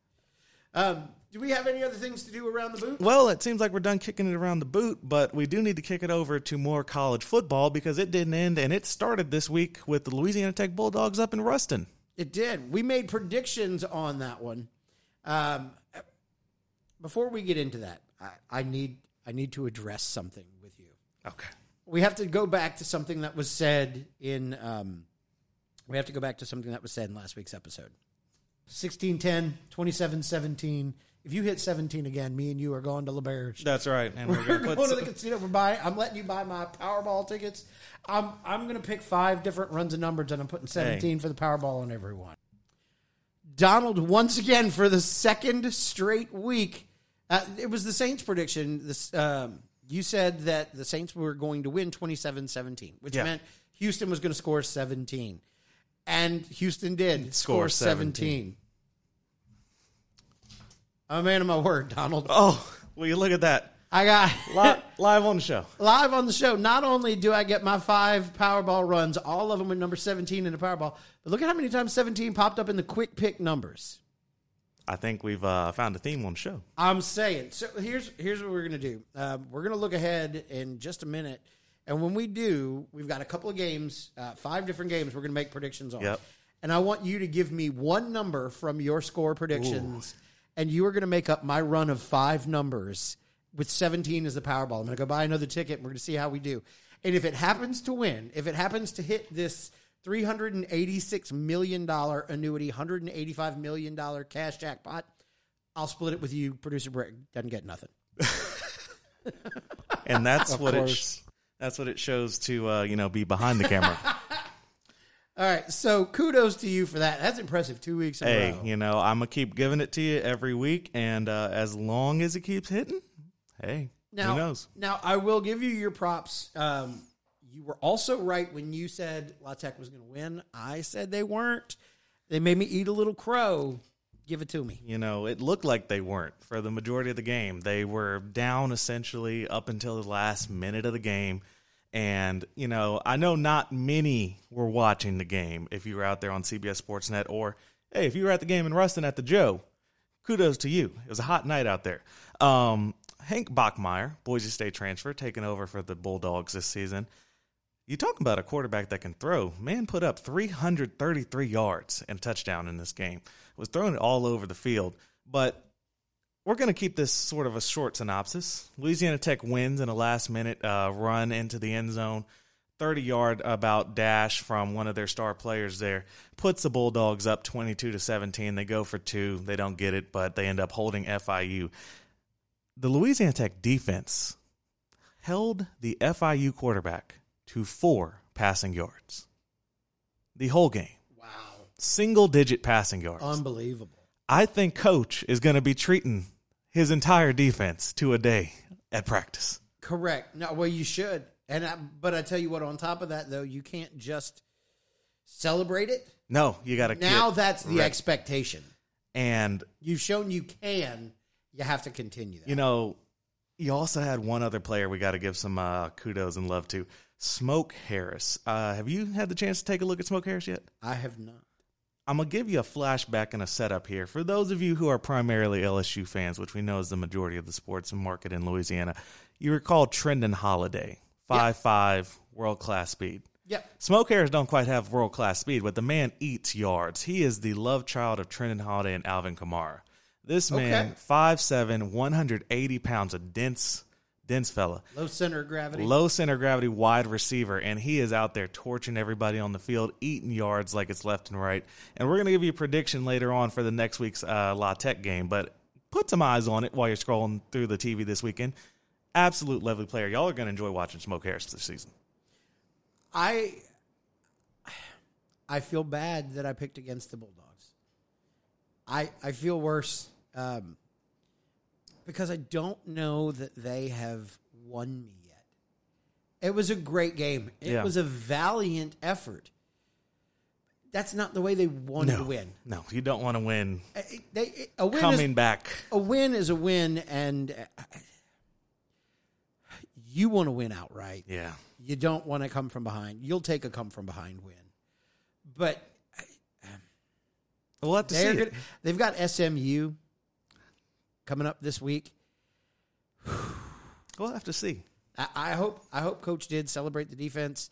Um, do we have any other things to do around the boot? Well, it seems like we're done kicking it around the boot, but we do need to kick it over to more college football because it didn't end, and it started this week with the Louisiana Tech Bulldogs up in Ruston. It did. We made predictions on that one. Um, before we get into that, I, I need I need to address something with you. Okay. We have to go back to something that was said in. Um, we have to go back to something that was said in last week's episode. sixteen ten, twenty-seven seventeen. If you hit seventeen again, me and you are going to LaBerge. That's right. And we're, we're going to the casino. We're buying. I'm letting you buy my Powerball tickets. I'm I'm going to pick five different runs of numbers, and I'm putting seventeen hey. for the Powerball on everyone. Donald, once again, for the second straight week, uh, it was the Saints prediction. This, um, you said that the Saints were going to win twenty-seven seventeen, which yeah. meant Houston was going to score seventeen. And Houston did score seventeen. I'm a man of my word, Donald. Oh, will you look at that? I got live, live on the show. Live on the show. Not only do I get my five Powerball runs, all of them with number seventeen in the Powerball, but look at how many times seventeen popped up in the quick pick numbers. I think we've uh, found a theme on the show. I'm saying. So here's here's what we're going to do. Uh, we're going to look ahead in just a minute, and when we do, we've got a couple of games, uh, five different games we're going to make predictions on. Yep. And I want you to give me one number from your score predictions. Ooh. And you are going to make up my run of five numbers with seventeen as the Powerball. I'm going to go buy another ticket, and we're going to see how we do. And if it happens to win, if it happens to hit this three hundred eighty-six million dollars annuity, one hundred eighty-five million dollars cash jackpot, I'll split it with you. Producer Brick doesn't get nothing. And that's what it, that's what it shows to uh, you know, be behind the camera. All right, so kudos to you for that. That's impressive, two weeks in hey, a row. Hey, you know, I'm going to keep giving it to you every week, and uh, as long as it keeps hitting, hey, now, who knows? Now, I will give you your props. Um, you were also right when you said La Tech was going to win. I said they weren't. They made me eat a little crow. Give it to me. You know, it looked like they weren't for the majority of the game. They were down essentially up until the last minute of the game. And, you know, I know not many were watching the game if you were out there on C B S Sportsnet, or, hey, if you were at the game in Ruston at the Joe, kudos to you. It was a hot night out there. Um, Hank Bachmeier, Boise State transfer, taking over for the Bulldogs this season. You talk about a quarterback that can throw. Man put up three hundred thirty-three yards and a touchdown in this game. Was throwing it all over the field. But we're going to keep this sort of a short synopsis. Louisiana Tech wins in a last-minute uh, run into the end zone. thirty-yard about dash from one of their star players there. Puts the Bulldogs up twenty-two to seventeen. They go for two. They don't get it, but they end up holding F I U. The Louisiana Tech defense held the F I U quarterback to four passing yards. The whole game. Wow. Single-digit passing yards. Unbelievable. I think Coach is going to be treating his entire defense to a day at practice. Correct. No, well, you should. And I, But I tell you what, on top of that, though, you can't just celebrate it. No, you got to. Now that's the right expectation. And you've shown you can. You have to continue that. You know, you also had one other player we got to give some uh, kudos and love to. Smoke Harris. Uh, have you had the chance to take a look at Smoke Harris yet? I have not. I'm going to give you a flashback and a setup here. For those of you who are primarily L S U fans, which we know is the majority of the sports market in Louisiana, you recall Trendon Holiday, five five, world-class speed. Yep. Smoke Harris don't quite have world-class speed, but the man eats yards. He is the love child of Trendon Holiday and Alvin Kamara. This man, okay. five seven, one hundred eighty pounds, a dense Dense fella. Low center of gravity. Low center of gravity, wide receiver. And he is out there torching everybody on the field, eating yards like it's left and right. And we're going to give you a prediction later on for the next week's uh, La Tech game. But put some eyes on it while you're scrolling through the T V this weekend. Absolute lovely player. Y'all are going to enjoy watching Smoke Harris this season. I I feel bad that I picked against the Bulldogs. I, I feel worse. Um Because I don't know that they have won me yet. It was a great game. It yeah. was a valiant effort. That's not the way they want no. to win. No, you don't want to win. A, they, a win Coming is, back. A win is a win, and you want to win outright. Yeah. You don't want to come from behind. You'll take a come from behind win. But we'll have to see it. They've got S M U coming up this week. We'll have to see. I, I hope I hope Coach did celebrate the defense.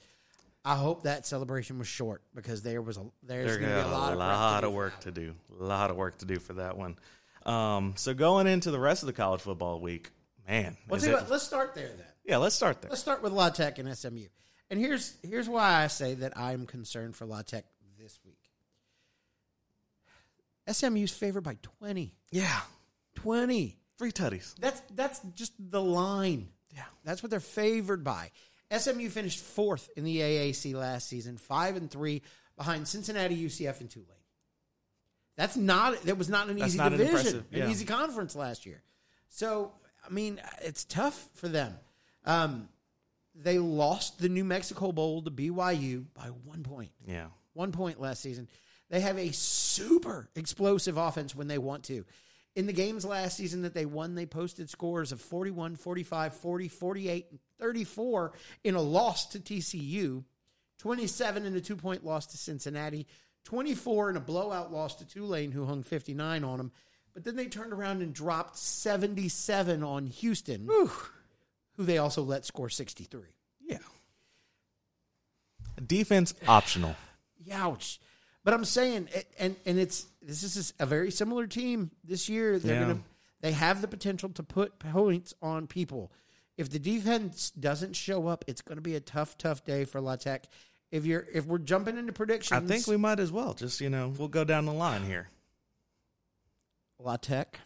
I hope that celebration was short, because there was a there's there going to be a lot, a lot of work to do. A lot of work to do for that one. Um, so going into the rest of the college football week, man. Well, tell you what, let's start there then. Yeah, let's start there. Let's start with La Tech and S M U. And here's here's why I say that I'm concerned for La Tech this week. S M U's favored by twenty. Yeah. twenty. Three tutties. That's that's just the line. Yeah. That's what they're favored by. S M U finished fourth in the A A C last season, five and three behind Cincinnati, U C F, and Tulane. That's not that was not an that's easy not division, an, yeah. an easy conference last year. So, I mean, it's tough for them. Um, they lost the New Mexico Bowl to B Y U by one point. Yeah. One point last season. They have a super explosive offense when they want to. In the games last season that they won, they posted scores of forty-one, forty-five, forty, forty-eight, and thirty-four in a loss to T C U, twenty-seven in a two-point loss to Cincinnati, twenty-four in a blowout loss to Tulane, who hung fifty-nine on them. But then they turned around and dropped seventy-seven on Houston, Whew. who they also let score sixty-three. Yeah. Defense optional. Youch. But I'm saying, and and it's this is a very similar team this year. They're yeah. gonna, they have the potential to put points on people. If the defense doesn't show up, it's going to be a tough, tough day for La Tech. If you're, if we're jumping into predictions, I think we might as well just you know we'll go down the line here. La Tech,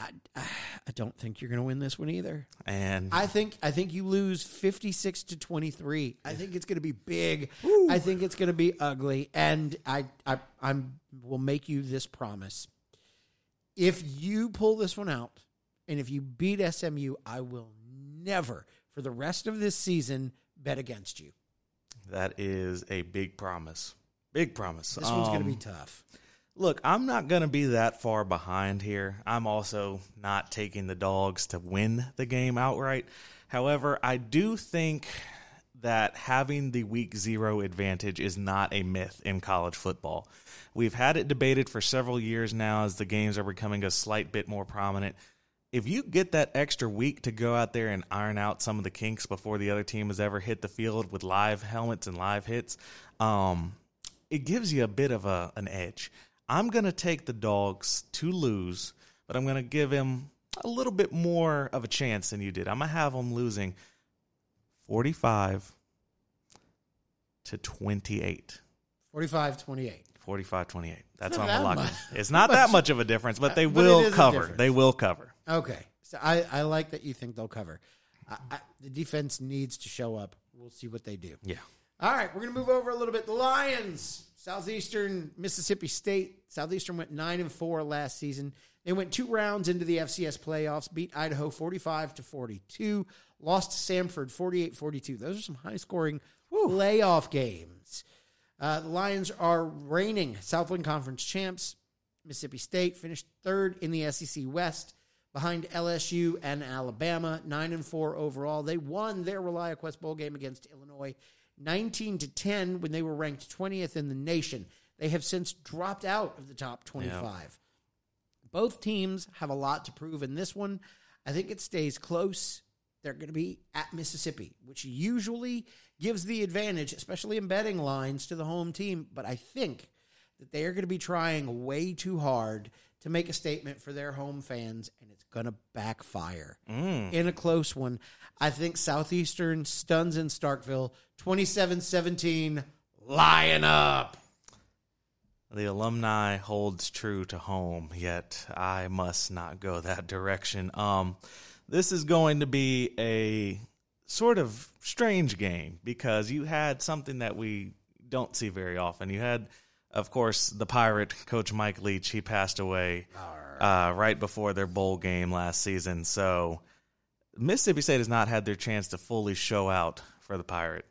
I I don't think you're going to win this one either. And I think I think you lose fifty-six to twenty-three. I think it's going to be big. Ooh. I think it's going to be ugly. And I I I'm will make you this promise: if you pull this one out, and if you beat S M U, I will never, for the rest of this season, bet against you. That is a big promise. Big promise. This um, one's going to be tough. Look, I'm not going to be that far behind here. I'm also not taking the dogs to win the game outright. However, I do think that having the week zero advantage is not a myth in college football. We've had it debated for several years now as the games are becoming a slight bit more prominent. If you get that extra week to go out there and iron out some of the kinks before the other team has ever hit the field with live helmets and live hits, um, it gives you a bit of a, an edge. I'm going to take the dogs to lose, but I'm going to give him a little bit more of a chance than you did. I'm going to have them losing forty-five to twenty-eight. forty-five twenty-eight. forty-five twenty-eight. That's what I'm locking. It's not that much of a difference, but they but will cover. They will cover. Okay. So I, I like that you think they'll cover. I, I, the defense needs to show up. We'll see what they do. Yeah. All right. We're going to move over a little bit. The Lions, Southeastern Mississippi State. Southeastern went nine and four last season. They went two rounds into the F C S playoffs, beat Idaho forty-five to forty-two, lost to Samford forty-eight forty-two. Those are some high-scoring Woo. playoff games. Uh, the Lions are reigning Southland Conference champs. Mississippi State finished third in the S E C West behind L S U and Alabama, nine and four overall. They won their ReliaQuest Bowl game against Illinois nineteen to ten when they were ranked twentieth in the nation. They have since dropped out of the top twenty-five. Yep. Both teams have a lot to prove in this one. I think it stays close. They're going to be at Mississippi, which usually gives the advantage, especially in betting lines, to the home team. But I think that they are going to be trying way too hard to make a statement for their home fans, and it's going to backfire mm. in a close one. I think Southeastern stuns in Starkville, twenty-seven seventeen, Lion up. The alumni holds true to home, yet I must not go that direction. Um, this is going to be a sort of strange game because you had something that we don't see very often. You had, of course, the Pirate, Coach Mike Leach. He passed away uh, right before their bowl game last season. So Mississippi State has not had their chance to fully show out for the Pirate.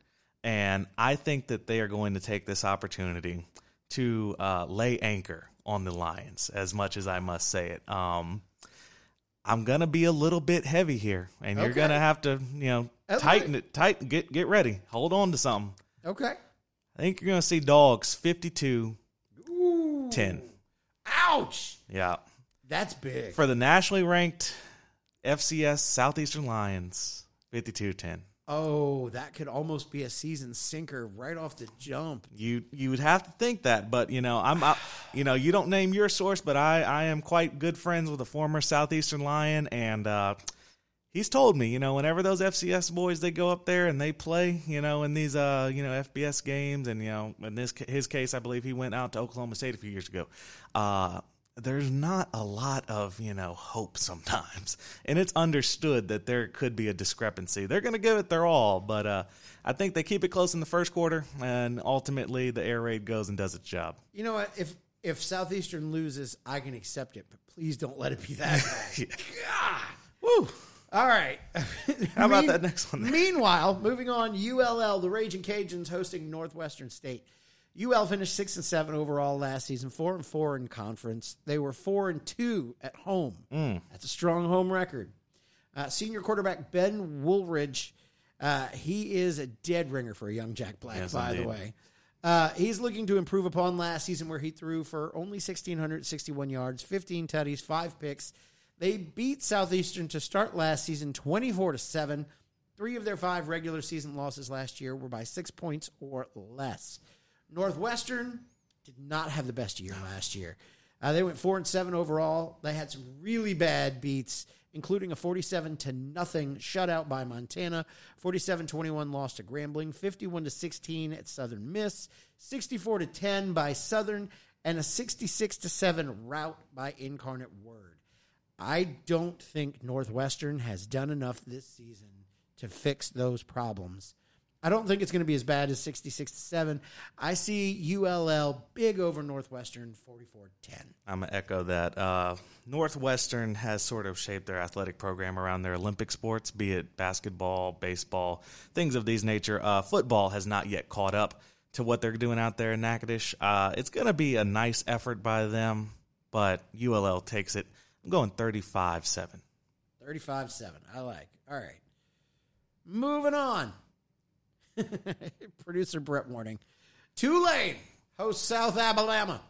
And I think that they are going to take this opportunity to uh, lay anchor on the Lions, as much as I must say it. Um, I'm going to be a little bit heavy here, and okay. you're going to have to, you know, okay. tighten it, tighten, get get ready. Hold on to something. Okay. I think you're going to see dogs fifty-two ten. Ouch! Yeah. That's big. For the nationally ranked F C S Southeastern Lions, fifty-two ten. Oh, that could almost be a season sinker right off the jump. You you would have to think that, but you know I'm, I, you know you don't name your source, but I, I am quite good friends with a former Southeastern Lion, and uh, he's told me you know whenever those F C S boys they go up there and they play you know in these uh you know F B S games, and you know in this his case I believe he went out to Oklahoma State a few years ago. Uh, there's not a lot of, you know, hope sometimes. And it's understood that there could be a discrepancy. They're going to give it their all, but uh, I think they keep it close in the first quarter, and ultimately the air raid goes and does its job. You know what? If if Southeastern loses, I can accept it, but please don't let it be that bad. God! Woo! All right. How about mean, that next one? There? Meanwhile, moving on, U L L, the Ragin' Cajuns hosting Northwestern State. U L finished six and seven overall last season, four and four in conference. They were four and two at home. Mm. That's a strong home record. Uh, senior quarterback Ben Woolridge, uh, he is a dead ringer for a young Jack Black, yes, by indeed. the way. Uh, he's looking to improve upon last season where he threw for only one thousand six hundred sixty-one yards, fifteen tutties, five picks. They beat Southeastern to start last season twenty-four to seven. Three of their five regular season losses last year were by six points or less. Northwestern did not have the best year last year. Uh, they went four and seven overall. They had some really bad beats, including a forty-seven to nothing shutout by Montana, forty-seven twenty-one loss to Grambling, fifty-one to sixteen at Southern Miss, sixty-four to ten by Southern, and a sixty-six to seven rout by Incarnate Word. I don't think Northwestern has done enough this season to fix those problems. I don't think it's going to be as bad as sixty-six to seven. I see U L L big over Northwestern, forty-four ten. I'm going to echo that. Uh, Northwestern has sort of shaped their athletic program around their Olympic sports, be it basketball, baseball, things of these nature. Uh, football has not yet caught up to what they're doing out there in Natchitoches. Uh, it's going to be a nice effort by them, but U L L takes it. I'm going thirty-five seven. thirty-five seven. I like. All right. Moving on. Producer Brett warning. Tulane hosts South Alabama.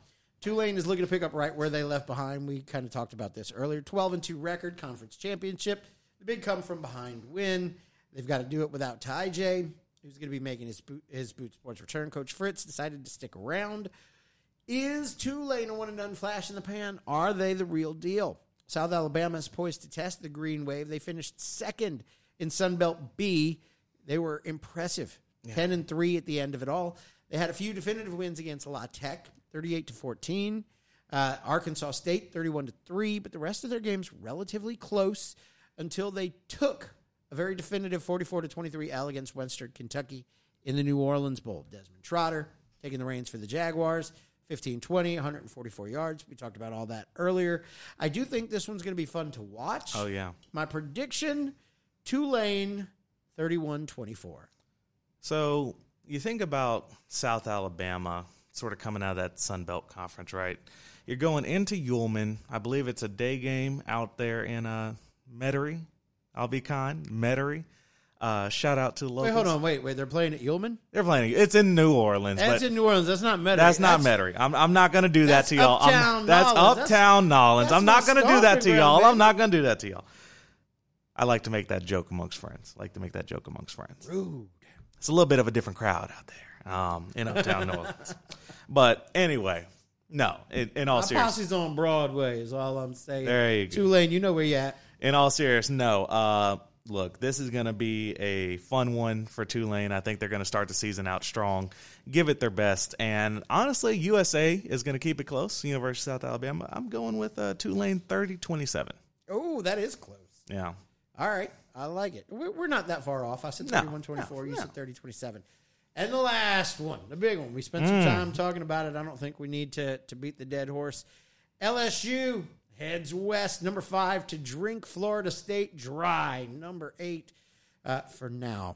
Tulane is looking to pick up right where they left behind. We kind of talked about this earlier. twelve and two record, conference championship. The big come from behind win. They've got to do it without Ty J, who's going to be making his boot, his boot sports return. Coach Fritz decided to stick around. Is Tulane a one and done flash in the pan? Are they the real deal? South Alabama is poised to test the green wave. They finished second in Sunbelt B. They were impressive. Yeah. ten and three at the end of it all. They had a few definitive wins against La Tech, thirty-eight to fourteen. Uh, Arkansas State, thirty-one to three. But the rest of their games relatively close until they took a very definitive forty-four to twenty-three L against Western Kentucky in the New Orleans Bowl. Desmond Trotter taking the reins for the Jaguars, fifteen twenty, one hundred forty-four yards. We talked about all that earlier. I do think this one's going to be fun to watch. Oh, yeah. My prediction, Tulane, thirty-one twenty-four. So you think about South Alabama sort of coming out of that Sun Belt Conference, right? You're going into Ullman. I believe it's a day game out there in uh, Metairie. I'll be kind. Metairie. Uh, shout out to the locals. Wait, hold on. Wait, wait. They're playing at Ullman? They're playing. It's in New Orleans. That's in New Orleans. That's not Metairie. That's not Metairie. I'm, I'm not going to do that to y'all. I'm, that's Uptown Nollins. I'm not going to do that to y'all. I'm not going to do that to y'all. I like to make that joke amongst friends. I like to make that joke amongst friends. Rude. It's a little bit of a different crowd out there um, in Uptown New Orleans. But anyway, no. In, in all seriousness. My posse's on Broadway is all I'm saying. There you go. Tulane, you know where you're at. In all seriousness, no. Uh, look, this is going to be a fun one for Tulane. I think they're going to start the season out strong, give it their best. And honestly, U S A is going to keep it close, University of South Alabama. I'm going with uh, Tulane thirty twenty-seven. Oh, that is close. Yeah. All right. I like it. We're not that far off. I said thirty-one twenty-four. No, no, you said thirty twenty-seven. And the last one, the big one. We spent mm. some time talking about it. I don't think we need to, to beat the dead horse. L S U heads west, number five, to drink Florida State dry, number eight uh, for now.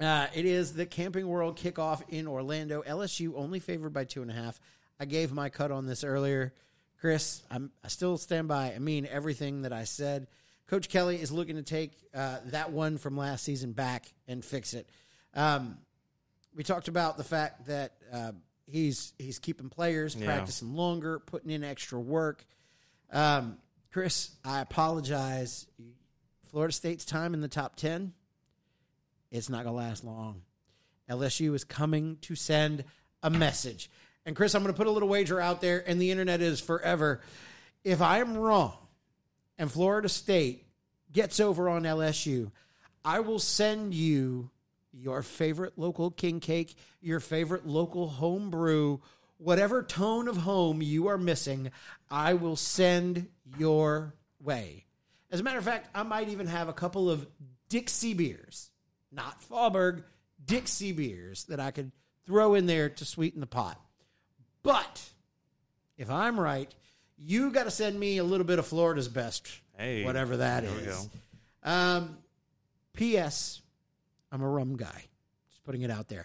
Uh, it is the Camping World kickoff in Orlando. L S U only favored by two and a half. I gave my cut on this earlier. Chris, I'm, I still stand by. I mean everything that I said. Coach Kelly is looking to take uh, that one from last season back and fix it. Um, we talked about the fact that uh, he's he's keeping players, yeah. practicing longer, putting in extra work. Um, Chris, I apologize. Florida State's time in the top ten, it's not going to last long. L S U is coming to send a message. And, Chris, I'm going to put a little wager out there, and the internet is forever. If I am wrong and Florida State gets over on L S U, I will send you your favorite local king cake, your favorite local home brew. Whatever tone of home you are missing, I will send your way. As a matter of fact, I might even have a couple of Dixie beers, not Faubourg, Dixie beers that I could throw in there to sweeten the pot. But if I'm right, you got to send me a little bit of Florida's best, hey, whatever that there is. We go. Um, P S. I'm a rum guy. Just putting it out there.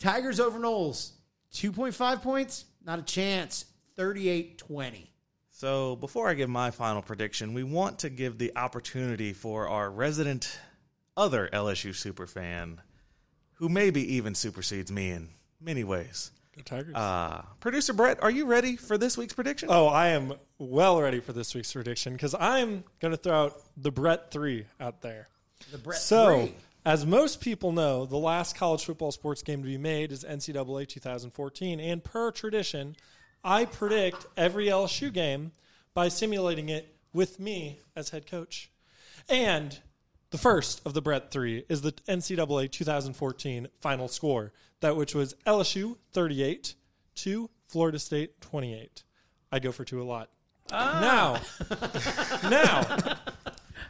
Tigers over Knowles. two point five points, not a chance, thirty-eight twenty. So before I give my final prediction, we want to give the opportunity for our resident other L S U superfan, who maybe even supersedes me in many ways. Go Tigers. Uh, Producer Brett, are you ready for this week's prediction? Oh, I am well ready for this week's prediction because I'm going to throw out the Brett three out there. The Brett so, three. As most people know, the last college football sports game to be made is N C double A two thousand fourteen, and per tradition, I predict every L S U game by simulating it with me as head coach. And the first of the Brett three is the N C double A two thousand fourteen final score, that which was L S U thirty-eight to Florida State twenty-eight. I go for two a lot. Ah. Now, now...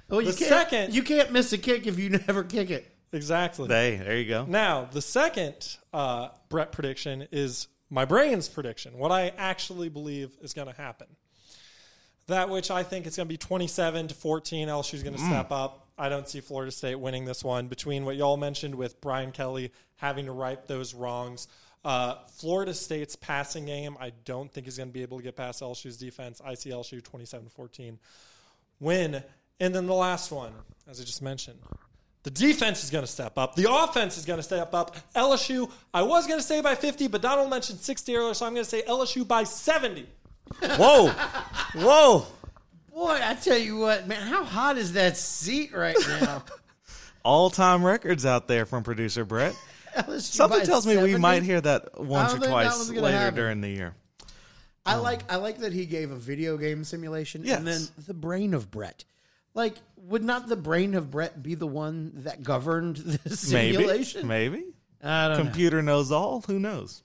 Well, the you can't, second, you can't miss a kick if you never kick it. Exactly. Hey, there you go. Now, the second uh, Brett prediction is my brain's prediction, what I actually believe is going to happen. That which I think it's going to be twenty-seven to fourteen. L S U's going to mm. step up. I don't see Florida State winning this one. Between what y'all mentioned with Brian Kelly having to right those wrongs, uh, Florida State's passing game, I don't think is going to be able to get past L S U's defense. I see L S U twenty-seven to fourteen. Win. And then the last one, as I just mentioned, The defense is going to step up. The offense is going to step up. L S U, I was going to say by fifty, but Donald mentioned sixty earlier, so I'm going to say L S U by seventy. Whoa. Whoa. Boy, I tell you what, man, how hot is that seat right now? All-time records out there from producer Brett. Something tells seventy? Me we might hear that once or twice later happen. During the year. I um, like I like that he gave a video game simulation yes. and then the brain of Brett. Like, would not the brain of Brett be the one that governed the simulation? Maybe. Maybe. I don't Computer know. Knows all. Who knows?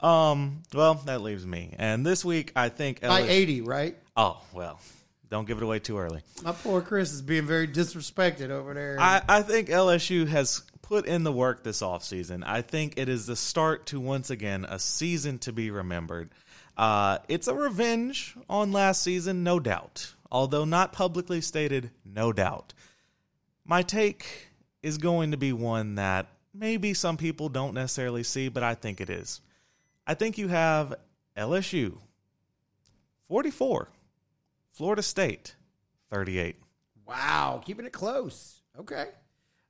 Um, well, that leaves me. And this week, I think... L S U- by eighty, right? Oh, well, don't give it away too early. My poor Chris is being very disrespected over there. I, I think L S U has put in the work this offseason. I think it is the start to, once again, a season to be remembered. Uh, it's a revenge on last season, no doubt. Although not publicly stated, no doubt. My take is going to be one that maybe some people don't necessarily see, but I think it is. I think you have L S U, forty-four, Florida State, thirty-eight. Wow, keeping it close. Okay.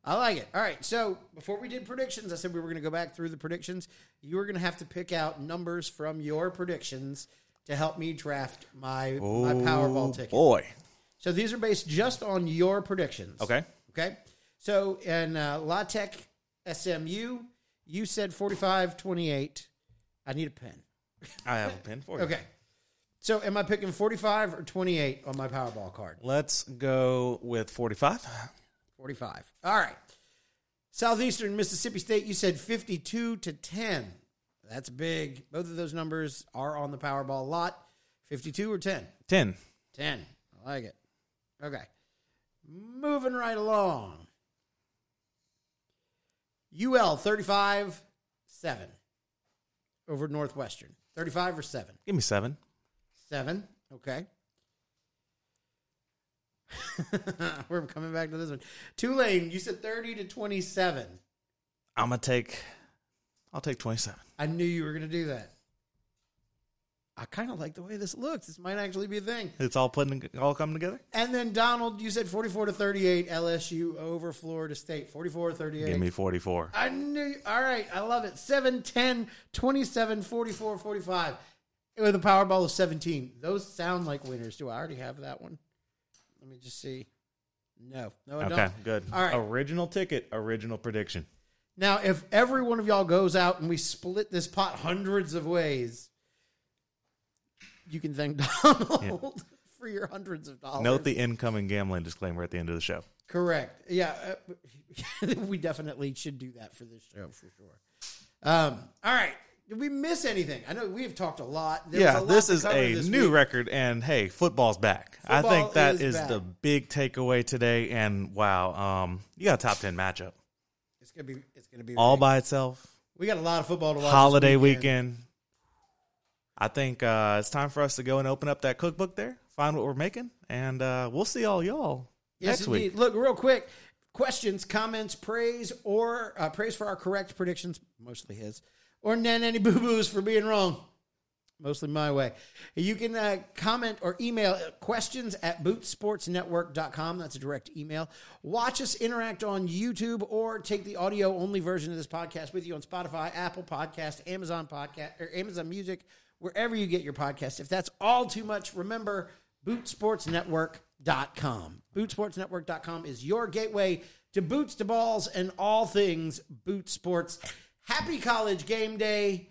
I like it. All right, so before we did predictions, I said we were going to go back through the predictions. You were going to have to pick out numbers from your predictions to help me draft my, oh, my Powerball ticket. Boy. So these are based just on your predictions. Okay. Okay. So in uh, La Tech S M U, you said forty-five twenty-eight. I need a pen. I have a pen for you. Okay. So am I picking forty-five or twenty-eight on my Powerball card? Let's go with forty-five. forty-five. All right. Southeastern Mississippi State, you said fifty-two to ten. That's big. Both of those numbers are on the Powerball lot. fifty-two or ten? ten. ten. I like it. Okay. Moving right along. U L thirty-five seven over Northwestern. thirty-five or seven? Give me seven. seven. Okay. We're coming back to this one. Tulane, you said thirty to twenty-seven. I'm going to take... I'll take twenty-seven. I knew you were going to do that. I kind of like the way this looks. This might actually be a thing. It's all putting, all coming together. And then Donald, you said forty-four to thirty-eight L S U over Florida State. forty-four to thirty-eight. Give me forty-four. I knew you. All right. I love it. seven, ten, twenty-seven, forty-four, forty-five. With a Powerball of seventeen. Those sound like winners. Do I already have that one? Let me just see. No. No, I don't. Okay, good. All right. Original ticket, original prediction. Now, if every one of y'all goes out and we split this pot hundreds of ways, you can thank Donald yeah. for your hundreds of dollars. Note the incoming gambling disclaimer at the end of the show. Correct. Yeah, uh, we definitely should do that for this show for sure. Um, all right. Did we miss anything? I know we've talked a lot. There yeah, was a lot this is a this new week. Record, and hey, football's back. Football I think that is, is the big takeaway today, and wow, um, you got a top ten matchup. It's gonna be. It's gonna be all big. By itself. We got a lot of football to watch. Holiday weekend. weekend. I think uh, it's time for us to go and open up that cookbook there, find what we're making, and uh, we'll see all y'all yes, next indeed. Week. Look, real quick: questions, comments, praise, or uh, praise for our correct predictions, mostly his, or nanny boo boos for being wrong, mostly my way. You can uh, comment or email questions at boot sports network dot com. That's a direct email. Watch us interact on YouTube or take the audio-only version of this podcast with you on Spotify, Apple Podcast, Amazon Podcast, or Amazon Music, wherever you get your podcast. If that's all too much, remember boot sports network dot com. boot sports network dot com is your gateway to boots, to balls, and all things boot sports. Happy college game day.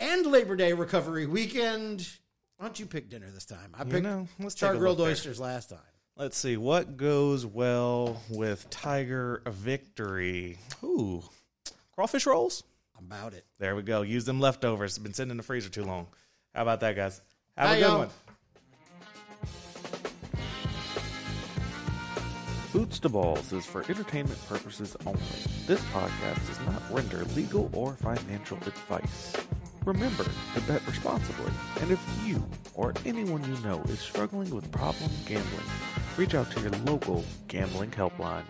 And Labor Day recovery weekend. Why don't you pick dinner this time? I picked you know, char-grilled oysters there. Last time. Let's see. What goes well with Tiger victory? Ooh. Crawfish rolls? I'm about it. There we go. Use them leftovers. It's been sitting in the freezer too long. How about that, guys? Have Hi, a good y'all. One. Boots to Balls is for entertainment purposes only. This podcast does not render legal or financial advice. Remember to bet responsibly, and if you or anyone you know is struggling with problem gambling, reach out to your local gambling helpline.